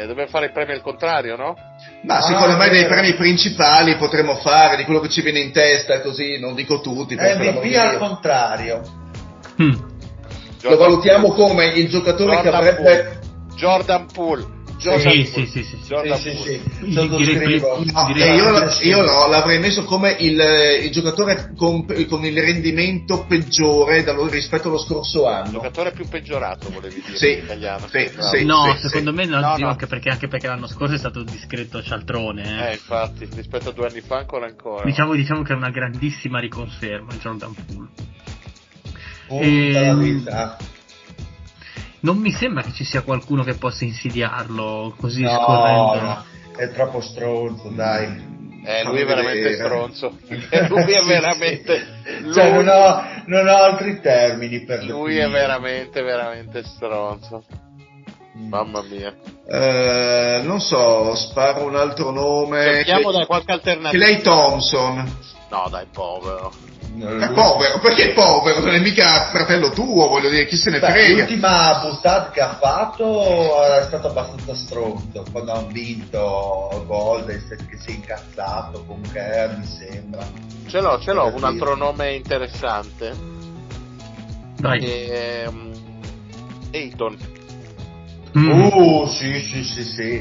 dobbiamo fare il premio al contrario, no? Ma secondo me dei premi principali potremmo fare, di quello che ci viene in testa, così non dico tutti. MVP al contrario. Lo valutiamo come il giocatore Jordan che avrebbe... Jordan Poole. Io no, l'avrei messo come il giocatore con il rendimento peggiore rispetto allo scorso anno. Il giocatore più peggiorato, volevi dire, in italiano. Secondo me no. Anche perché l'anno scorso è stato un discreto cialtrone. Infatti, rispetto a 2 anni fa ancora. Diciamo che è una grandissima riconferma il Jordan Poole. Non mi sembra che ci sia qualcuno che possa insidiarlo così scorrendo. No, è troppo stronzo, dai. Lui è veramente stronzo. Lui è veramente... Cioè, non ho altri termini per lui. Lui è veramente stronzo. Mamma mia. Non so, sparo un altro nome. Cerchiamo da qualche alternativa. Klay Thompson. No, dai, povero. Povero, perché povero? Non è mica fratello tuo, voglio dire, chi se ne frega. L'ultima puntata che ha fatto è stato abbastanza stronzo quando hanno vinto Golden State, che si è incazzato comunque, mi sembra. Ce l'ho un altro nome interessante. Dai. Ayton. Sì.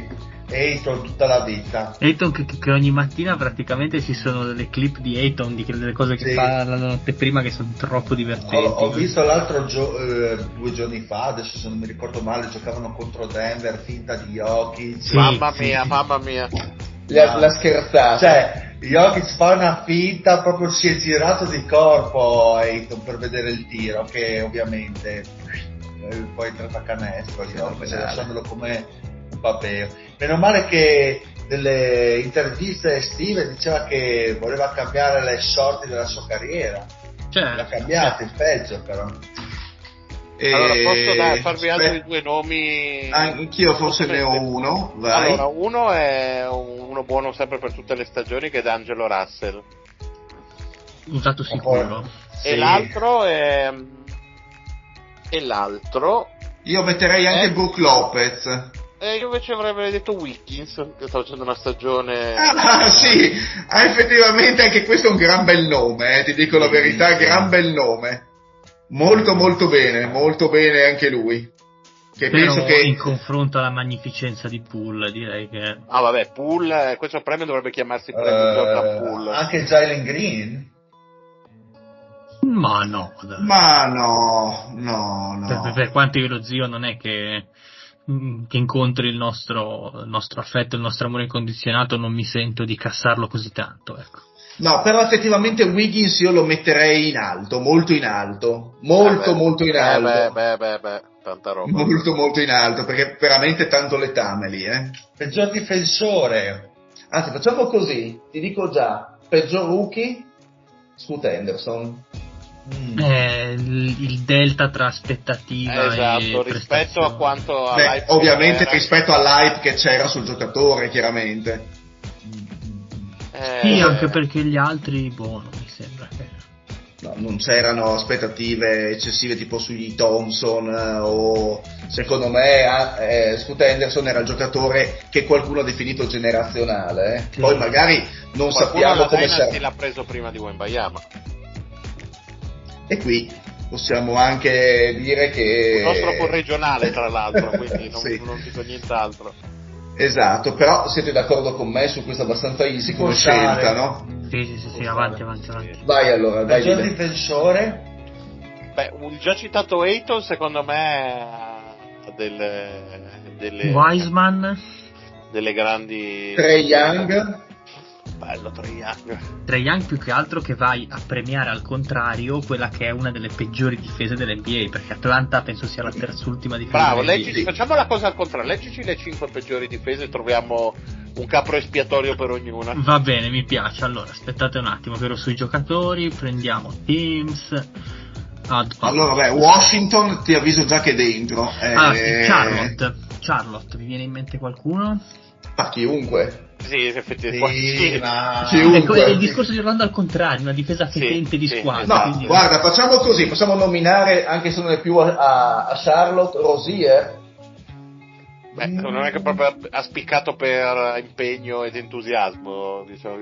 Ayton tutta la vita. Ayton che ogni mattina praticamente ci sono delle clip di Ayton, di delle cose che fa la notte prima che sono troppo divertenti. Ho visto l'altro 2 giorni fa, adesso se non mi ricordo male, giocavano contro Denver, finta di Jokic. Mamma mia. La scherzata. Cioè, Jokic fa una finta, proprio si è girato di corpo Ayton per vedere il tiro, che ovviamente poi è entrato a canestro, lasciandolo come... Vabbè. Meno male che nelle interviste estive diceva che voleva cambiare le sorti della sua carriera. Certo. L'ha cambiata, il peggio però. Allora posso farvi altri 2 nomi? Anch'io forse ne ho uno. Vai. Allora, uno è uno buono sempre per tutte le stagioni, che è D'Angelo Russell. Usato sicuro. E l'altro è... Io metterei anche Brook Lopez. Io invece avrei detto Wiggins, che sta facendo una stagione... effettivamente anche questo è un gran bel nome, ti dico la verità, gran bel nome. Molto bene anche lui. Che però penso che in confronto alla magnificenza di Poole, direi che... Poole, questo premio dovrebbe chiamarsi premio Jordan Poole. Anche Jalen Green? Ma no. Per quanto io lo zio non è che incontri il nostro affetto, il nostro amore incondizionato, non mi sento di cassarlo così tanto, ecco. No, però effettivamente Wiggins io lo metterei in alto, molto in alto, molto in alto. Tanta roba. Molto in alto, perché veramente tanto letame lì, Peggior difensore. Anzi, facciamo così, ti dico già, peggior rookie, Scoot Henderson. Il delta tra aspettativa, esatto, e rispetto a quanto ovviamente rispetto all'hype che c'era sul giocatore, chiaramente. Sì, anche perché gli altri non mi sembra che non c'erano aspettative eccessive tipo sugli Thompson, o secondo me Scoot Henderson era il giocatore che qualcuno ha definito generazionale, Sì. Poi magari non qualcuno sappiamo come sarà, l'ha preso prima di Wembanyama. E qui possiamo anche dire che il nostro corregionale, tra l'altro, quindi non dico nient'altro. Esatto, però siete d'accordo con me su questa abbastanza easy come scelta, no? Sì, avanti. Vai allora, dai. Peggior difensore? Beh, un già citato Ayton, secondo me, ha delle Wiseman, delle grandi. Trae Young. Bello Trae Young, più che altro che vai a premiare al contrario quella che è una delle peggiori difese dell'NBA, perché Atlanta penso sia la terz'ultima difesa. Bravo, leggici, facciamo la cosa al contrario, leggici le 5 peggiori difese e troviamo un capro espiatorio per ognuna. Va bene, mi piace. Allora aspettate un attimo, ovvero sui giocatori prendiamo Teams. Allora Washington, ti avviso già che è dentro. Sì, Charlotte, vi viene in mente qualcuno? Ma chiunque. Sì, effettivamente. Sì, ma... Ecco, il discorso di Orlando al contrario, una difesa fetente di squadra. No, quindi... guarda, facciamo così, possiamo nominare, anche se non è più a Charlotte, Rozier. Beh, non è che proprio ha spiccato per impegno ed entusiasmo, diciamo.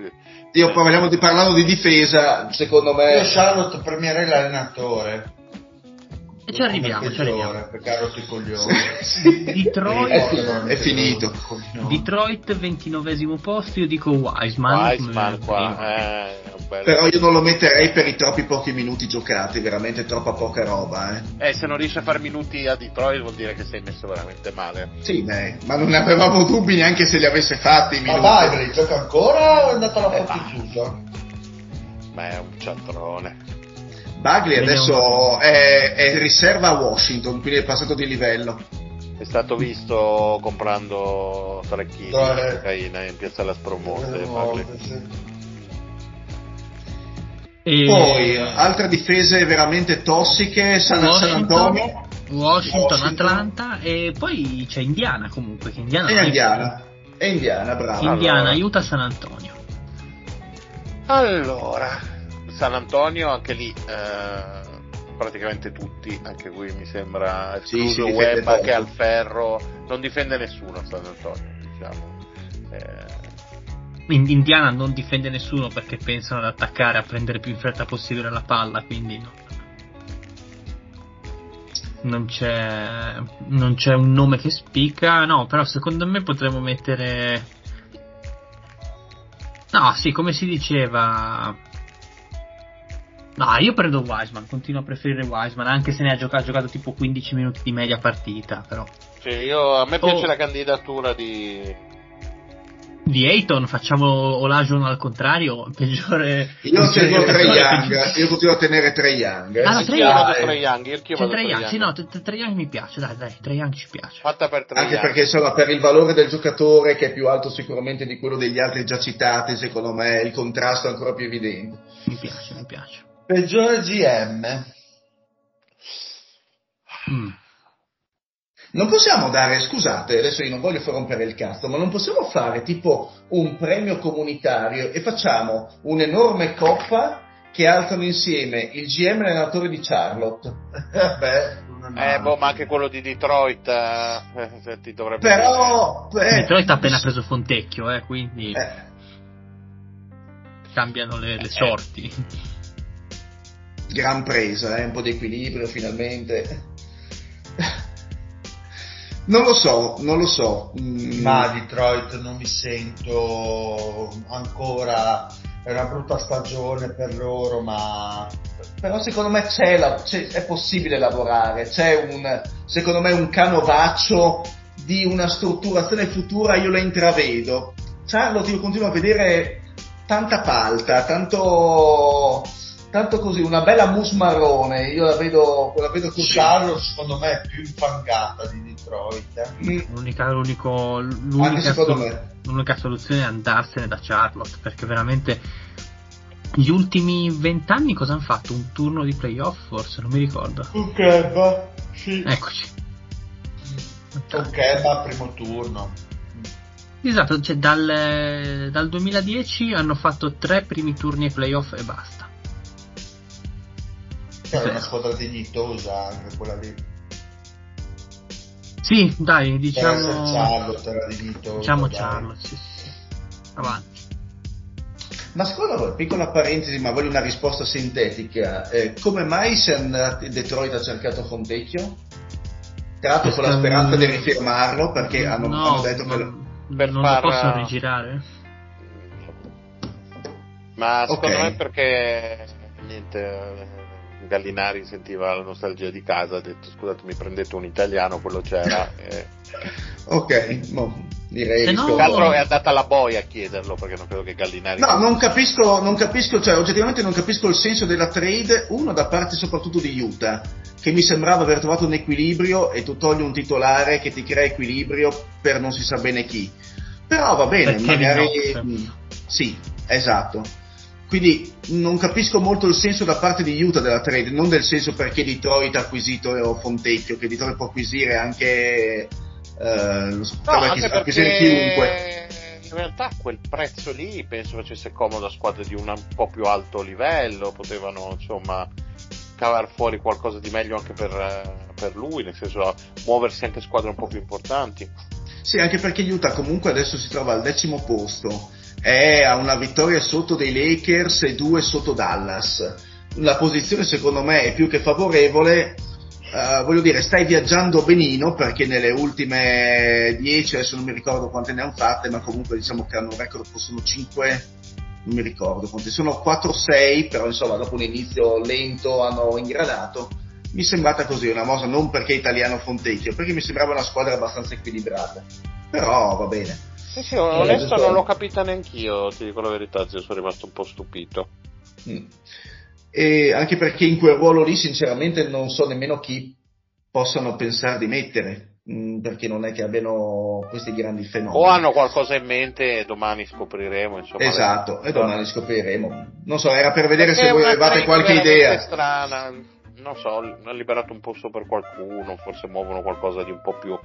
Io parlando di difesa, secondo me... Io Charlotte premierei l'allenatore. E ci arriviamo. Detroit è finito. Detroit 29° posto, io dico Wiseman qua. Però io non lo metterei per i troppi pochi minuti giocati, veramente troppa poca roba. Se non riesci a far minuti a Detroit vuol dire che sei messo veramente male. Sì, ma non ne avevamo dubbi neanche se li avesse fatti i minuti. Ma vai, gioca ancora o è andata la porta chiusa? È un cialtrone. Bagley adesso è riserva a Washington, quindi è passato di livello. È stato visto comprando 3 kg di cocaina in piazza Las Promote. E poi altre difese veramente tossiche, San Antonio, Washington, Atlanta, e poi c'è Indiana comunque. Che Indiana è Indiana, è Indiana, bravo. Indiana allora. Aiuta San Antonio. Allora... San Antonio anche lì praticamente tutti, anche qui mi sembra escluso Web che è al ferro, non difende nessuno San Antonio, diciamo. Indiana non difende nessuno perché pensano ad attaccare, a prendere più in fretta possibile la palla, quindi non c'è un nome che spicca, no, però secondo me potremmo mettere come si diceva. No, io prendo Wiseman, continuo a preferire Wiseman, anche se ne ha giocato tipo 15 minuti di media partita, però. A me piace la candidatura di Ayton, facciamo Olajuwon al contrario, peggiore. Io continuo a tenere Trae Young. Trae Young, Trae Young mi piace, dai, Trae Young ci piace. Fatta per Trae Young. Anche perché per il valore del giocatore, che è più alto sicuramente di quello degli altri già citati, secondo me il contrasto è ancora più evidente. Mi piace. Peggiore GM. Non possiamo dare, scusate, adesso io non voglio far rompere il cazzo, ma non possiamo fare tipo un premio comunitario e facciamo un'enorme coppa che alzano insieme il GM e l'allenatore di Charlotte. Ma anche quello di Detroit ti dovrebbe. Però Detroit ha appena preso Fontecchio, quindi cambiano le sorti. Gran presa, un po' di equilibrio finalmente. Non lo so. Ma Detroit non mi sento ancora, è una brutta stagione per loro, ma però secondo me è possibile lavorare, c'è secondo me un canovaccio di una strutturazione futura, io la intravedo. Charlotte io continuo a vedere tanta palta, tanto così, una bella mousse marrone. Io la vedo così. Charlotte secondo me è più infangata di Detroit. L'unica soluzione è andarsene da Charlotte, perché veramente gli ultimi 20 anni cosa hanno fatto? Un turno di playoff forse, non mi ricordo. Kemba, sì. Eccoci. Kemba al primo turno. Esatto, cioè dal 2010 hanno fatto 3 primi turni ai playoff e basta. Era una squadra dignitosa anche quella lì. Sì, dai, diciamo Charlotte era dignitosa. Diciamo Charlotte, sì. Avanti. Ma secondo voi, piccola parentesi, ma voglio una risposta sintetica. Come mai se è andato in Detroit ha cercato Fontecchio? Tra l'altro con la speranza di rifirmarlo, perché hanno detto che non lo possono rigirare. Ma secondo me perché niente, Gallinari sentiva la nostalgia di casa, ha detto scusate, mi prendete un italiano, quello c'era. Ok, no, direi che è andata la boia a chiederlo, perché non credo che Gallinari. No, non capisco, cioè oggettivamente non capisco il senso della trade, uno da parte soprattutto di Utah, che mi sembrava aver trovato un equilibrio, e tu togli un titolare che ti crea equilibrio per non si sa bene chi. Però va bene, perché magari sì, esatto. Quindi non capisco molto il senso da parte di Utah della trade, non del senso perché Detroit ha acquisito Fontecchio, che Detroit può acquisire anche acquisire chiunque. In realtà quel prezzo lì penso facesse comodo a squadre di un po' più alto livello, potevano insomma cavar fuori qualcosa di meglio anche per lui, nel senso muoversi anche squadre un po' più importanti. Sì, anche perché Utah comunque adesso si trova al 10° posto. È a una vittoria sotto dei Lakers e 2 sotto Dallas. La posizione secondo me è più che favorevole, voglio dire, stai viaggiando benino, perché nelle ultime 10, adesso non mi ricordo quante ne hanno fatte, ma comunque diciamo che hanno un record, sono 5, non mi ricordo quante, sono 4-6, però insomma dopo un inizio lento hanno ingranato. Mi è sembrata così una mossa, non perché italiano Fontecchio, perché mi sembrava una squadra abbastanza equilibrata, però va bene. Sì, onesto non l'ho capita neanch'io, ti dico la verità, sono rimasto un po' stupito. E anche perché in quel ruolo lì sinceramente non so nemmeno chi possano pensare di mettere, perché non è che abbiano questi grandi fenomeni. O hanno qualcosa in mente e domani scopriremo, insomma. Esatto, e domani scopriremo. Non so, era per vedere perché se voi avevate qualche idea. Strana. Non so, hanno liberato un posto per qualcuno, forse muovono qualcosa di un po' più,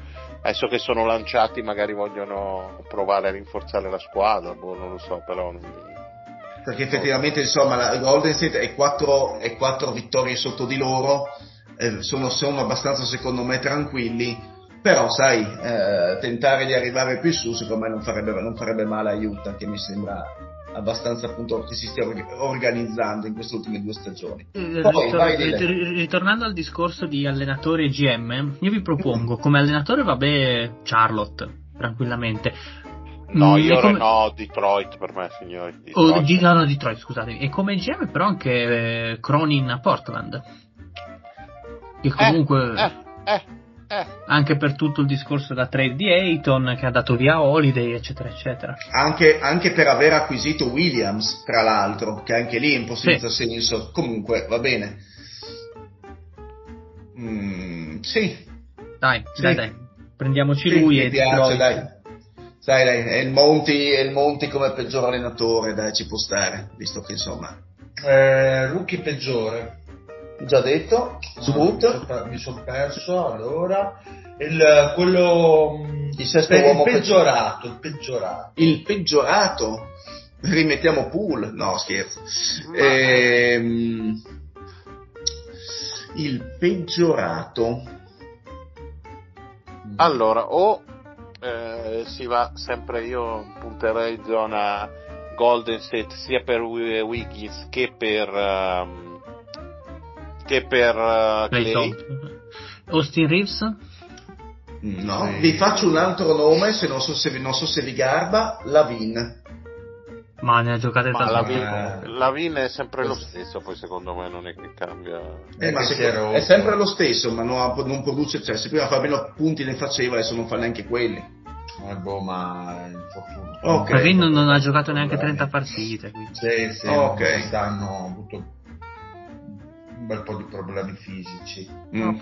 adesso che sono lanciati magari vogliono provare a rinforzare la squadra, non lo so, però perché effettivamente insomma la Golden State è 4 vittorie sotto di loro, sono abbastanza secondo me tranquilli, però sai, tentare di arrivare più su secondo me non farebbe male a Utah, che mi sembra abbastanza appunto che si stia organizzando in queste ultime 2 stagioni. Ritornando al discorso di allenatori e GM, io vi propongo come allenatore Charlotte tranquillamente, Detroit per me, signori. Detroit, scusatemi, e come GM però anche Cronin a Portland, che comunque anche per tutto il discorso da trade di Ayton, che ha dato via Holiday, eccetera eccetera, anche per aver acquisito Williams, tra l'altro, che anche lì in possenza senso, comunque va bene. Dai, prendiamoci sì, lui e piace, dai, è il Monti come peggior allenatore, dai, ci può stare, visto che insomma rookie peggiore. Già detto, mi sono perso. Allora, il peggiorato, rimettiamo Poole. No, scherzo. Il peggiorato. Allora, si va sempre. Io punterei zona Golden State sia per Wiggins che per. Clay. Austin Reeves? No, vi faccio un altro nome, se non so se vi garba, Lavin. Ma ne ha giocate tanto. Lavin è sempre lo stesso, poi secondo me non è che cambia. È sempre lo stesso, ma non produce, cioè se prima fa meno punti ne faceva, adesso non fa neanche quelli. boh, ma okay, perché non ha giocato neanche 30 partite, quindi. Sì, okay. Quest'anno ha avuto un bel po' di problemi fisici. Io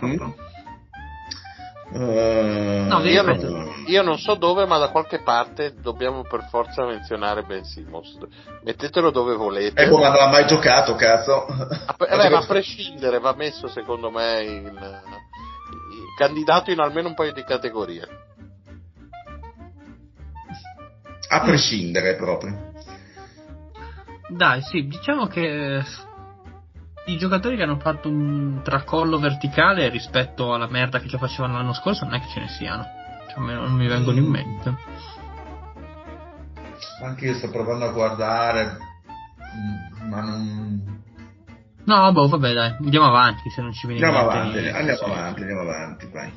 non so dove, ma da qualche parte dobbiamo per forza menzionare Ben Simmons. Mettetelo dove volete. Ecco, ma non ha mai giocato, cazzo. Ma a prescindere va messo, secondo me, in candidato in almeno un paio di categorie. A prescindere proprio. Dai, sì, diciamo che i giocatori che hanno fatto un tracollo verticale rispetto alla merda che ci facevano l'anno scorso non è che ce ne siano, cioè, non mi vengono in mente. Anche io sto provando a guardare, ma non... No, boh, vabbè, dai, andiamo avanti, se non ci viene andiamo avanti, vai.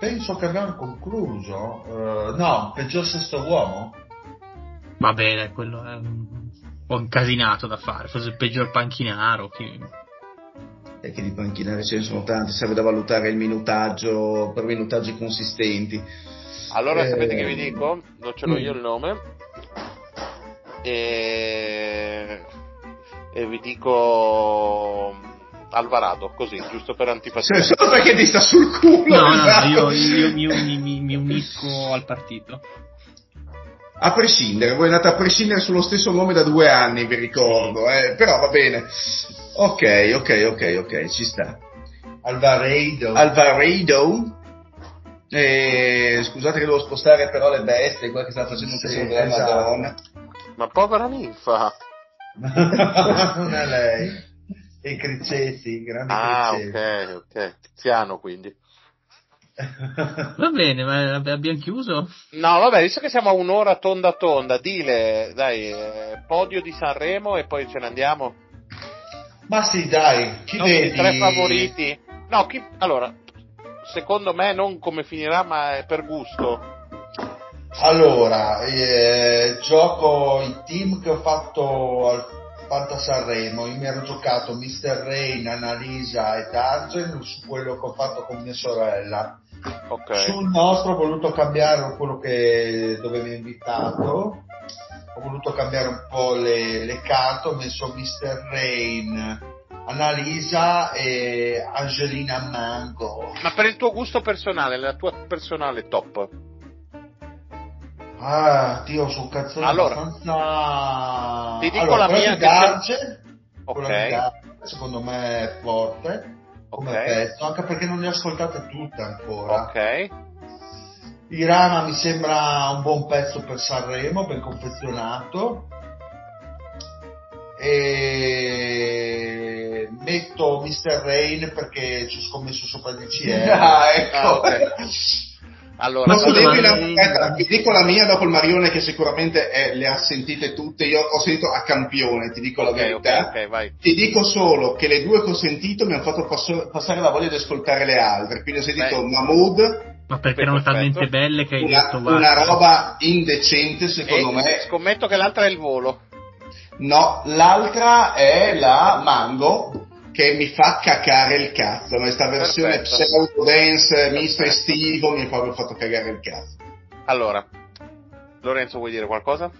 Penso che abbiamo concluso. No, peggior sesto uomo? Va bene, quello è... Ho incasinato da fare, forse il peggior panchinaro. E che di panchinari ce ne sono tanti, serve da valutare il minutaggio per minutaggi consistenti. Allora sapete che vi dico? Non ce l'ho io il nome e vi dico Alvarado, così, giusto per antipatia. Cioè, solo perché ti sta sul culo. No, esatto. io mi unisco al partito. A prescindere, voi andate a prescindere sullo stesso nome da 2 anni, vi ricordo, però va bene. Ok, ci sta. Alvarado. Scusate che devo spostare però le bestie, qua che sta facendo un problema, Madonna. Ma povera ninfa. Non è lei. E Cricesi, grande Cricesi. Ah, ok. Tiziano, quindi. Va bene, ma abbiamo chiuso? No, vabbè, visto che siamo a un'ora tonda, dile, dai, podio di Sanremo e poi ce ne andiamo. Ma sì, dai, chi vedi? I 3 favoriti. No, allora, secondo me non come finirà, ma è per gusto. Allora, gioco i team che ho fatto al Fanta Sanremo. Io mi ero giocato Mr. Rain, Annalisa e Targen, su quello che ho fatto con mia sorella. Okay. Sul nostro ho voluto cambiare quello che dovevo invitato, ho voluto cambiare un po' le carte, ho messo Mr. Rain, Annalisa e Angelina Mango. Ma per il tuo gusto personale, la tua personale top? Ah, Dio, sono cazzone. Allora, abbastanza... Ti dico allora, la mia Darge, okay. Secondo me è forte come pezzo, anche perché non le ho ascoltate tutte ancora. Ok. Irama mi sembra un buon pezzo per Sanremo, ben confezionato. E metto Mr. Rain perché ci ho scommesso sopra 10 euro. Ecco. Ah, okay. Allora, ti dico la mia dopo il Marione che sicuramente le ha sentite tutte. Io ho sentito a campione, ti dico la verità. Okay, vai. Ti dico solo che le due che ho sentito mi hanno fatto passare la voglia di ascoltare le altre. Quindi ho sentito Mahmood. Ma perché erano talmente belle che hai detto guarda. Una roba indecente, secondo me. Scommetto che l'altra è il volo. No, l'altra è la Mango, che mi fa cacare il cazzo, ma questa versione pseudo dance misto estivo mi ha proprio fatto cagare il cazzo. Allora, Lorenzo, vuoi dire qualcosa?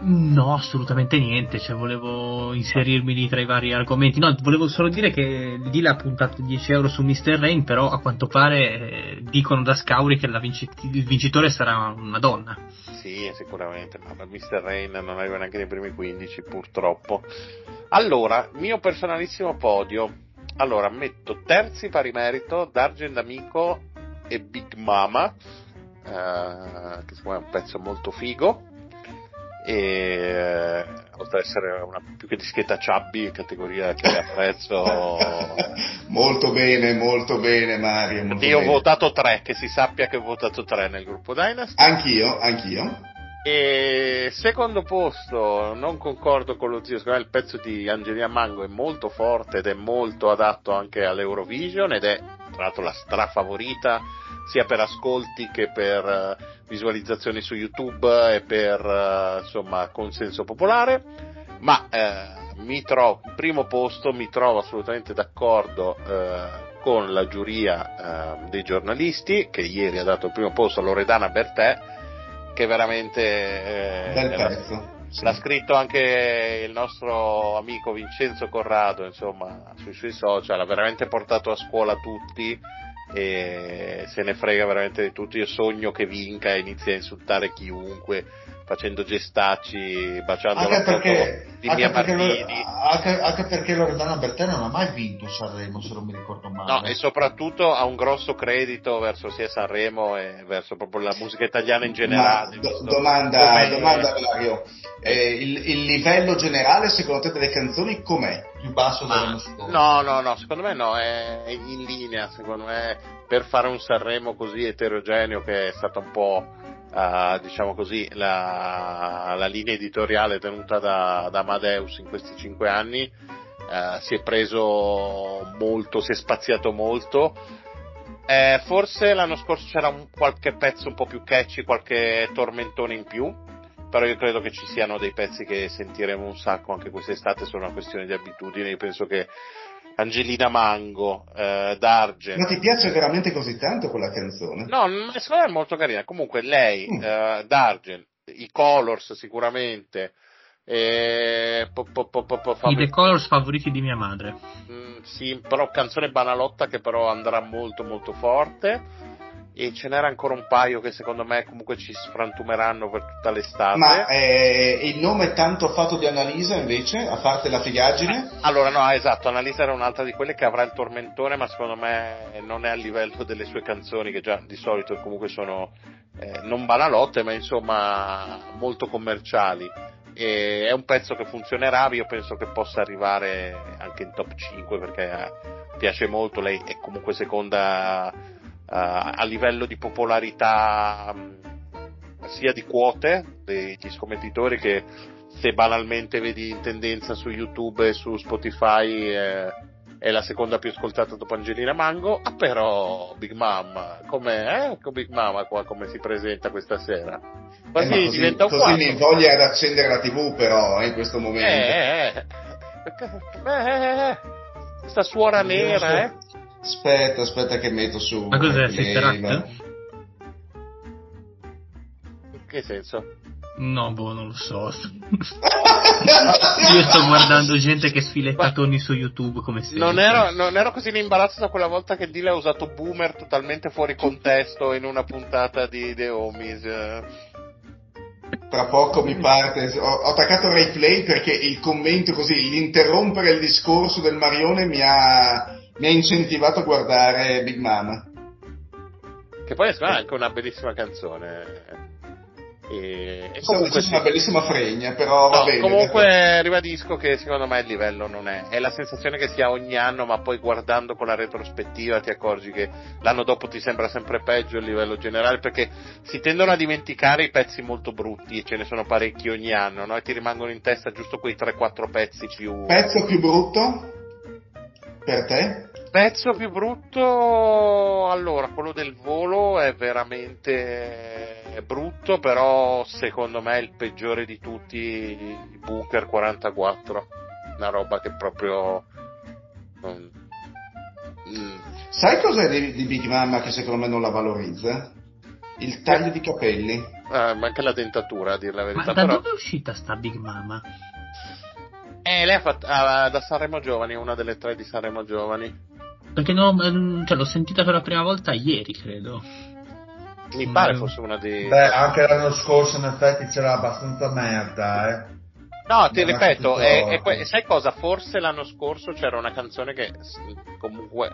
No, assolutamente niente, cioè volevo inserirmi lì tra i vari argomenti. No, volevo solo dire che lì l'ha puntato 10 euro su Mr. Rain, però a quanto pare dicono da Scauri che il vincitore sarà una donna. Sì, sicuramente, ma Mr. Rain non arriva neanche nei primi 15, purtroppo. Allora, mio personalissimo podio. Allora, metto terzi pari merito Dargen D'Amico e Big Mama, che secondo me è un pezzo molto figo, e oltre ad essere una più che discreta chubby, categoria che apprezzo. molto bene Mario, molto bene. Io ho votato 3, che si sappia che ho votato 3 nel gruppo Dynasty. Anch'io. E secondo posto, non concordo con lo zio, secondo me il pezzo di Angelina Mango è molto forte ed è molto adatto anche all'Eurovision ed è tra l'altro la strafavorita sia per ascolti che per visualizzazioni su YouTube e per insomma consenso popolare, ma primo posto mi trovo assolutamente d'accordo con la giuria dei giornalisti, che ieri ha dato il primo posto a Loredana Bertè, che veramente l'ha scritto anche il nostro amico Vincenzo Corrado, insomma, sui suoi social, ha veramente portato a scuola tutti e se ne frega veramente di tutti. Io sogno che vinca e inizi a insultare chiunque, facendo gestacci, baciando anche la perché, di anche Mia perché Martini. Anche perché Loredana Bertè non ha mai vinto Sanremo, se non mi ricordo male. No, e soprattutto ha un grosso credito verso sia Sanremo e verso proprio la musica italiana in generale. Ma, domanda Mario, il livello generale secondo te delle canzoni com'è? Più basso dell'anno scorso? No, secondo me no, è in linea, secondo me, per fare un Sanremo così eterogeneo che è stato un po'... diciamo così la linea editoriale tenuta da Amadeus in questi 5 anni, si è preso molto, si è spaziato molto, forse l'anno scorso c'era qualche pezzo un po' più catchy, qualche tormentone in più, però io credo che ci siano dei pezzi che sentiremo un sacco anche quest'estate, sono una questione di abitudine. Io penso che Angelina Mango, D'Argen. Ma ti piace veramente così tanto quella canzone? No, secondo me è molto carina. Comunque lei, D'Argen, i Colors sicuramente, i The Colors favoriti di mia madre. Sì, però canzone banalotta che però andrà molto molto forte. E ce n'era ancora un paio che secondo me comunque ci sfrantumeranno per tutta l'estate. Ma il nome tanto fatto di Annalisa invece, a parte la figaggine? Allora no, esatto, Annalisa era un'altra di quelle che avrà il tormentone, ma secondo me non è a livello delle sue canzoni, che già di solito comunque sono non banalotte, ma insomma molto commerciali. E è un pezzo che funzionerà, io penso che possa arrivare anche in top 5 perché piace molto, lei è comunque seconda... a livello di popolarità sia di quote degli scommettitori, che se banalmente vedi in tendenza su YouTube e su Spotify è la seconda più ascoltata dopo Angelina Mango. Ah, però Big Mama, com'è? Ecco Big Mama qua come si presenta questa sera. Quasi così, diventa un quadro. Così mi voglia ad accendere la TV però in questo momento. Questa suora nera, Aspetta che metto su. Ma cos'è? In che senso? No, boh, non lo so. Io sto guardando gente che sfiletta toni su YouTube come se... Non ero così in imbarazzo da quella volta che Dile ha usato Boomer totalmente fuori contesto in una puntata di The Homies. Tra poco mi parte, ho attaccato Ray Play perché il commento così, l'interrompere il discorso del Marione mi ha incentivato a guardare Big Mama, che poi è anche una bellissima canzone e comunque c'è una bellissima fregna, però va bene. Comunque ribadisco che secondo me il livello non è la sensazione che si ha ogni anno, ma poi guardando con la retrospettiva ti accorgi che l'anno dopo ti sembra sempre peggio il livello generale, perché si tendono a dimenticare i pezzi molto brutti e ce ne sono parecchi ogni anno, no? E ti rimangono in testa giusto quei 3-4 pezzi più... Pezzo più brutto? Per te? Pezzo più brutto, allora quello del volo è veramente brutto, però secondo me è il peggiore di tutti, Bunker 44, una roba che proprio... Sai cos'è di Big Mama che secondo me non la valorizza? Il taglio di capelli. Ma anche la dentatura, a dir la verità. Ma da dove è uscita sta Big Mama? Lei ha fatto da Sanremo Giovani, una delle 3 di Sanremo Giovani. Perché no, l'ho sentita per la prima volta ieri, credo. Mi pare fosse una di... Beh, anche l'anno scorso in effetti c'era abbastanza merda, eh. No, ti ripeto, sai cosa? Forse l'anno scorso c'era una canzone che comunque,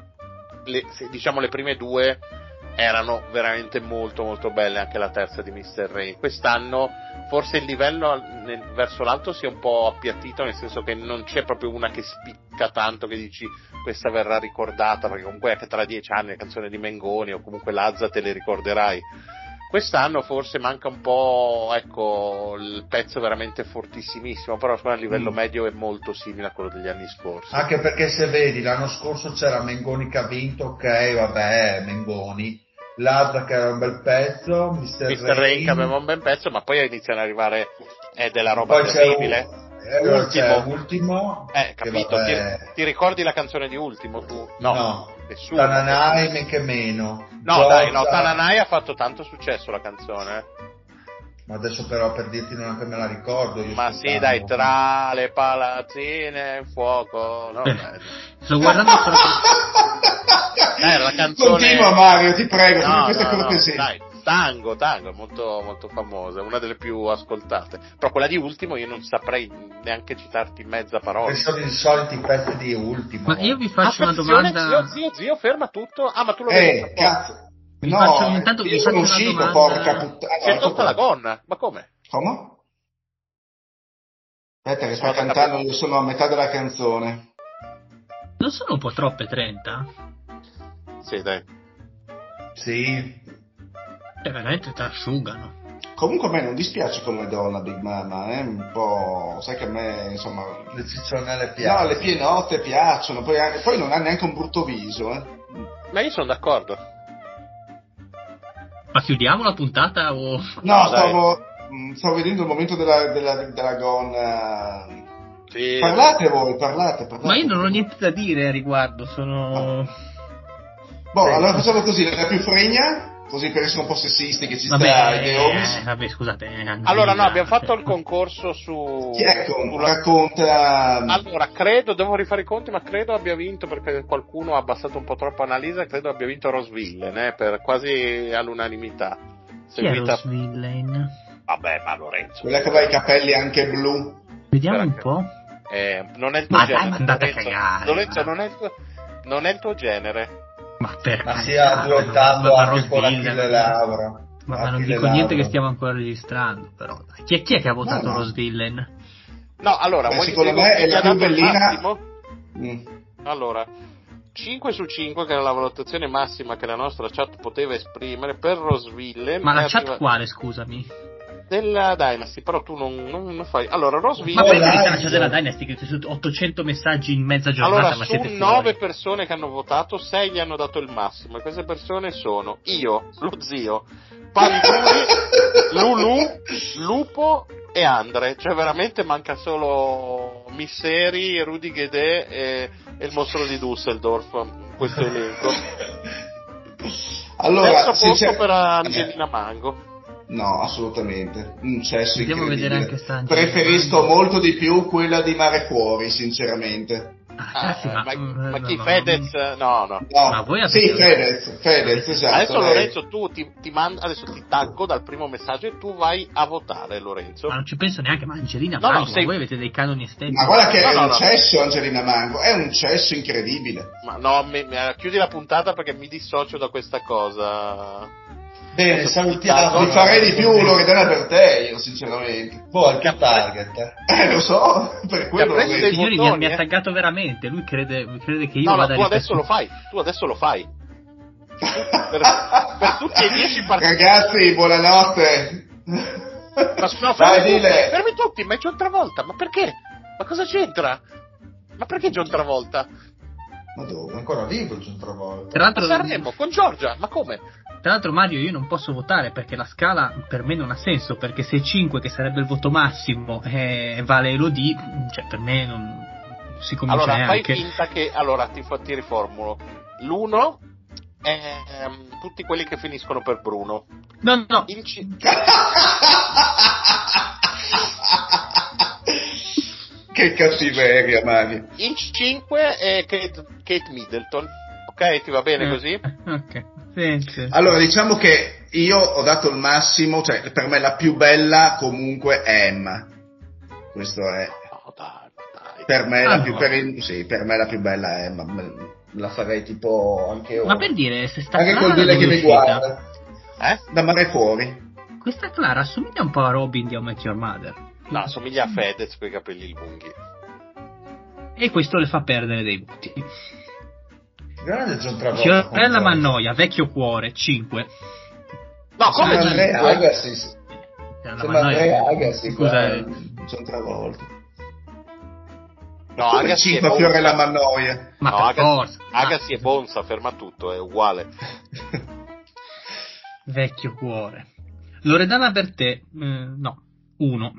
diciamo le prime 2... erano veramente molto molto belle, anche la terza di Mr. Ray. Quest'anno forse il livello verso l'alto si è un po' appiattito, nel senso che non c'è proprio una che spicca tanto che dici questa verrà ricordata, perché comunque anche tra 10 anni la canzone di Mengoni o comunque Lazza te le ricorderai. Quest'anno forse manca un po', ecco, il pezzo veramente fortissimissimo, però a livello medio è molto simile a quello degli anni scorsi. Anche perché se vedi, l'anno scorso c'era Mengoni che ha vinto, ok, vabbè, Mengoni, Lazza che era un bel pezzo, Mr. Ray che aveva un bel pezzo, ma poi iniziano ad arrivare della roba terribile. Ultimo. Capito, ti ricordi la canzone di Ultimo tu? No. Nessuno. Tananai men che meno. No, Giorgia. Dai, no, Tananai ha fatto tanto successo la canzone. Ma adesso però per dirti non è che me la ricordo io. Ma sì, dai, tra le palazzine il fuoco. No, dai. Sto guardando solo. La canzone. Continua Mario, ti prego, no, questa cortesia. No, dai. Tango, molto molto famosa, una delle più ascoltate. Però quella di Ultimo io non saprei neanche citarti mezza parola. Questi sono i soliti pezzi di Ultimo. Ma io vi faccio una domanda. Zio, ferma tutto. Ah, ma tu lo vedi? Cazzo. Vi no, faccio intanto vi sono faccio uscito, una domanda. Porca puttana. Si è tolta la gonna. Ma come? Come? Aspetta che sto cantando, io sono a metà della canzone. Non sono un po' troppe 30? Sì, dai. Sì. Veramente ti asciugano. Comunque a me non dispiace come donna Big Mama, un po', sai che a me insomma le ciccionelle piacciono. No, le pienote piacciono, poi non ha neanche un brutto viso, Ma io sono d'accordo. Ma chiudiamo la puntata o no, stavo vedendo il momento della gonna. Sì. Parlate voi, parlate. Ma io non ho niente da dire a riguardo, sono boh, allora facciamo così, la più fregna. Così che sono possessisti che ci sta vabbè, scusate. Allora no, abbiamo fatto il concorso su chi è racconta. Allora credo, devo rifare i conti, ma credo abbia vinto, perché qualcuno ha abbassato un po' troppo Annalisa, credo abbia vinto Rosville, per quasi all'unanimità. Seguita... Chi è Rosville? Vabbè, ma Lorenzo. Quella che aveva i capelli anche blu. Vediamo un po'. Non è il tuo genere. Ma andate a cagare. Lorenzo, non è il tuo genere. Ma si è adottato anche con Achille Laura. Ma non dico niente che stiamo ancora registrando, però. Chi è che ha votato Rosvillen? No, allora, secondo me è la più bellina. Allora, 5 su 5 che era la valutazione massima che la nostra chat poteva esprimere per Rosvillen. Ma la chat quale, scusami? Della Dynasty, però tu non fai. Allora, Rosville. Ma poi c'è della Dynasty che c'è su 800 messaggi in mezza giornata. Allora, ma su siete 9 persone che hanno votato, 6 gli hanno dato il massimo. E queste persone sono io, lo zio, Panduri, Lulu, Lupo e Andre. Cioè, veramente manca solo Misseri, Rudy Gobert e il mostro di Düsseldorf. Questo elenco. Allora, terzo posto per Angelina Mango. No, assolutamente. Un cesso incredibile. Preferisco molto di più quella di Mare Cuori, sinceramente. Ma chi Fedez? No. Ma voi sì, Fedez, esatto. Adesso Lorenzo, tu ti mando, adesso ti taggo dal primo messaggio e tu vai a votare, Lorenzo. Ma non ci penso neanche, ma Angelina Mango, voi avete dei canoni estetici. Ma guarda che è un cesso Angelina Mango, è un cesso incredibile. Ma no, chiudi la puntata perché mi dissocio da questa cosa. Bene, salutiamo. Ti farei di più Loredana Bertè, io sinceramente. Boh, al target. Lo so, per quello che signori mi ha attaccato veramente, lui crede che io vada. No, tu adesso lo fai. per tutti e 10 partiti. Ragazzi, buonanotte. Ma no, fermi tutti, ma è John Travolta, ma perché? Ma cosa c'entra? Ma perché John Travolta? Ma dove? Ancora vivo John Travolta. Tra l'altro saremo con Giorgia, ma come? Tra l'altro Mario, io non posso votare perché la scala per me non ha senso, perché se 5 che sarebbe il voto massimo vale Elodie, cioè per me non si comincia neanche. Fai finta che ti riformulo. L'1 è tutti quelli che finiscono per Bruno. No. Il 5. Che cattiveria, Mario. Il 5 è Kate Middleton. Ok, ti va bene così? Ok. Allora diciamo che io ho dato il massimo, cioè per me la più bella comunque è Emma. Questo è per me la più bella è Emma, la farei tipo anche ora. Ma per dire se sta anche col dile che mi guarda da Mare Fuori. Questa Clara assomiglia un po' a Robin di How I Met Your Mother. No, assomiglia a Fedez con i capelli lunghi. E questo le fa perdere dei voti. Grande John Travolta. Fiorella Mannoia, Vecchio Cuore, 5. No, come Andrea Agassi. Sembra Andrea Agassi, scusa, John Travolta. No, Agassi 5 Fiorella Mannoia. Ma no, Agassi è bonza, ferma tutto, è uguale. Vecchio Cuore. Loredana Bertè, no, 1.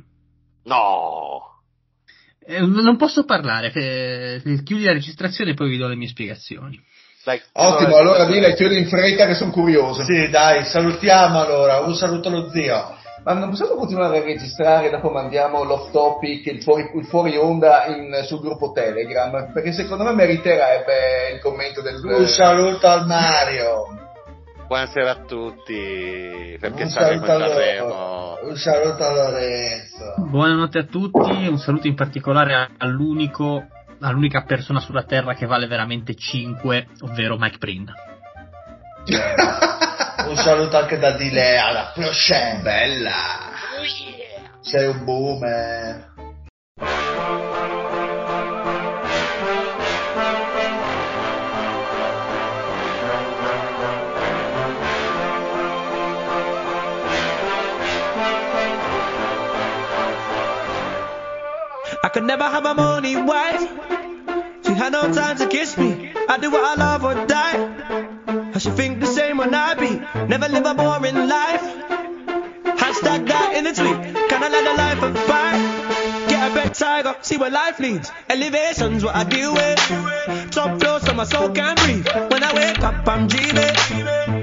No. Non posso parlare, chiudi la registrazione e poi vi do le mie spiegazioni. Ottimo, allora dile ai tuoi in fretta che sono curioso. Sì, dai, salutiamo allora, un saluto allo zio. Ma non possiamo continuare a registrare, dopo mandiamo l'off topic, il fuori onda sul gruppo Telegram, perché secondo me meriterebbe il commento del... Un saluto al Mario. Buonasera a tutti, perché saremo. Un saluto a Lorenzo. Buonanotte a tutti, un saluto in particolare all'unica persona sulla terra che vale veramente 5, ovvero Mike Prin. Un saluto anche da Dilea, la Prochaine bella. Oh yeah. Sei un boomer. I could never have a money wife. She had no time to kiss me. I do what I love or die. I should think the same when I be. Never live a boring life. Hashtag that in a tweet. Can I let a life of five? Get a bed tiger, see where life leads. Elevation's what I deal with. Top floor so my soul can breathe. When I wake up I'm dreaming.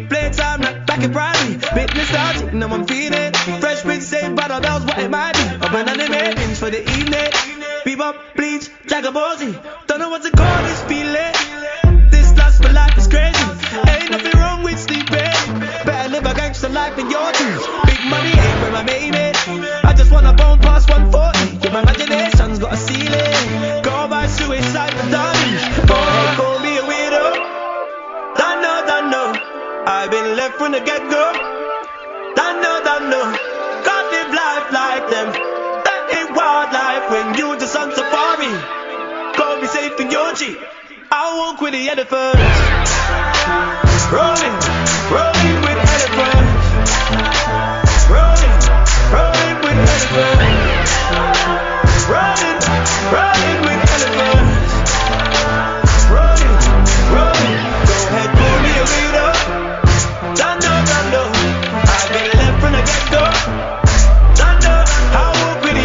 Playtime like back in primary. Bit nostalgic, now I'm feeling. Fresh wigs say battle bells, what it might be. I've been animating things for the evening. Bebop, bleach, Jagabozi. Don't know what to call this feeling. This lust for life is crazy. Ain't nothing wrong with sleeping. Better live a gangster life than your dreams. Big money ain't where I made it. I just wanna bone past 140. Your imagination's got a ceiling. Go by suicide for dummies. Boy, they call me a weirdo. Dunno. I've been left from the get-go. Dunno. Can't live life like them. Wildlife when you just on safari. Call me safe in your Jeep. I walk with the elephants. Rolling with elephants. Rolling with elephants. Rolling with elephants. Rolling. Go ahead, pull me a weirdo. Dunno. I've been left from the get-go. Rolling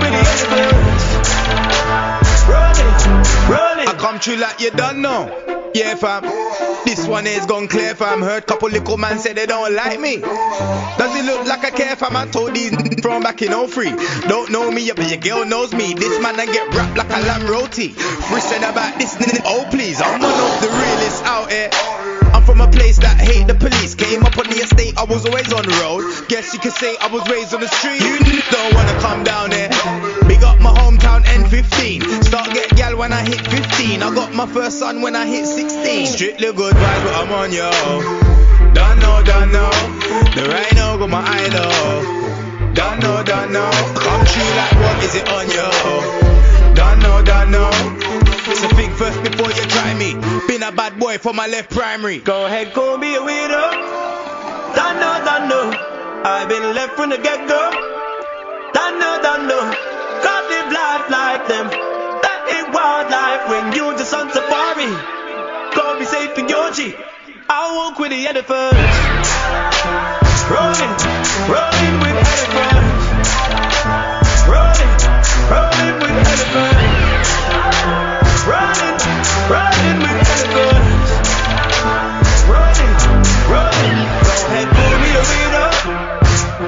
with the experts. Rolling. I come through like you don't know. Yeah, fam. This one is gone clear, fam. Heard couple little man say they don't like me. Does it look like I care, fam? I told these from back in 03. Don't know me, but your girl knows me. This man I get wrapped like a lamb roti. Wristen about this, oh please. I'm one of the realest out here. I'm from a place that hate the police. Came up on the estate, I was always on the road. Guess you could say I was raised on the street. You don't wanna come down here. Big up my hometown N15. Start get gal when I hit 15. I got my first son when I hit 16. Strictly good vibes but I'm on yo. Don't know. The rhino got my eye low. Don't know. Come true like what is it on yo. Don't know. So think first before you try me. Been a bad boy for my left primary. Go ahead, call me a weirdo. Dunno. I've been left from the get-go. Dunno. Can't live life like them. That ain't wildlife when you just on safari. Go be safe in your Jeep. I walk with the elephants. Rolling with elephants. Rolling with elephants. Running with elephants. Running. Go ahead, pull me a weirdo.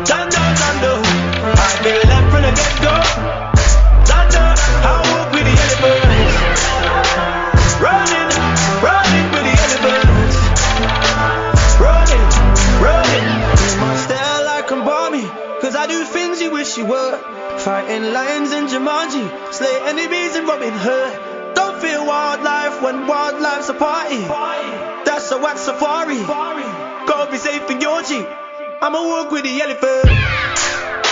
Thunder. I've been left from the get-go. Thunder. I walk with the elephants. Running with the elephants. Running. My style like a Barbie, 'cause I do things you wish you were. Fighting lions in Jumanji, slay enemies in Robin Hood. Feel wildlife when wildlife's a party. That's a wet safari. Go be safe in your Jeep. I'ma walk with the elephant.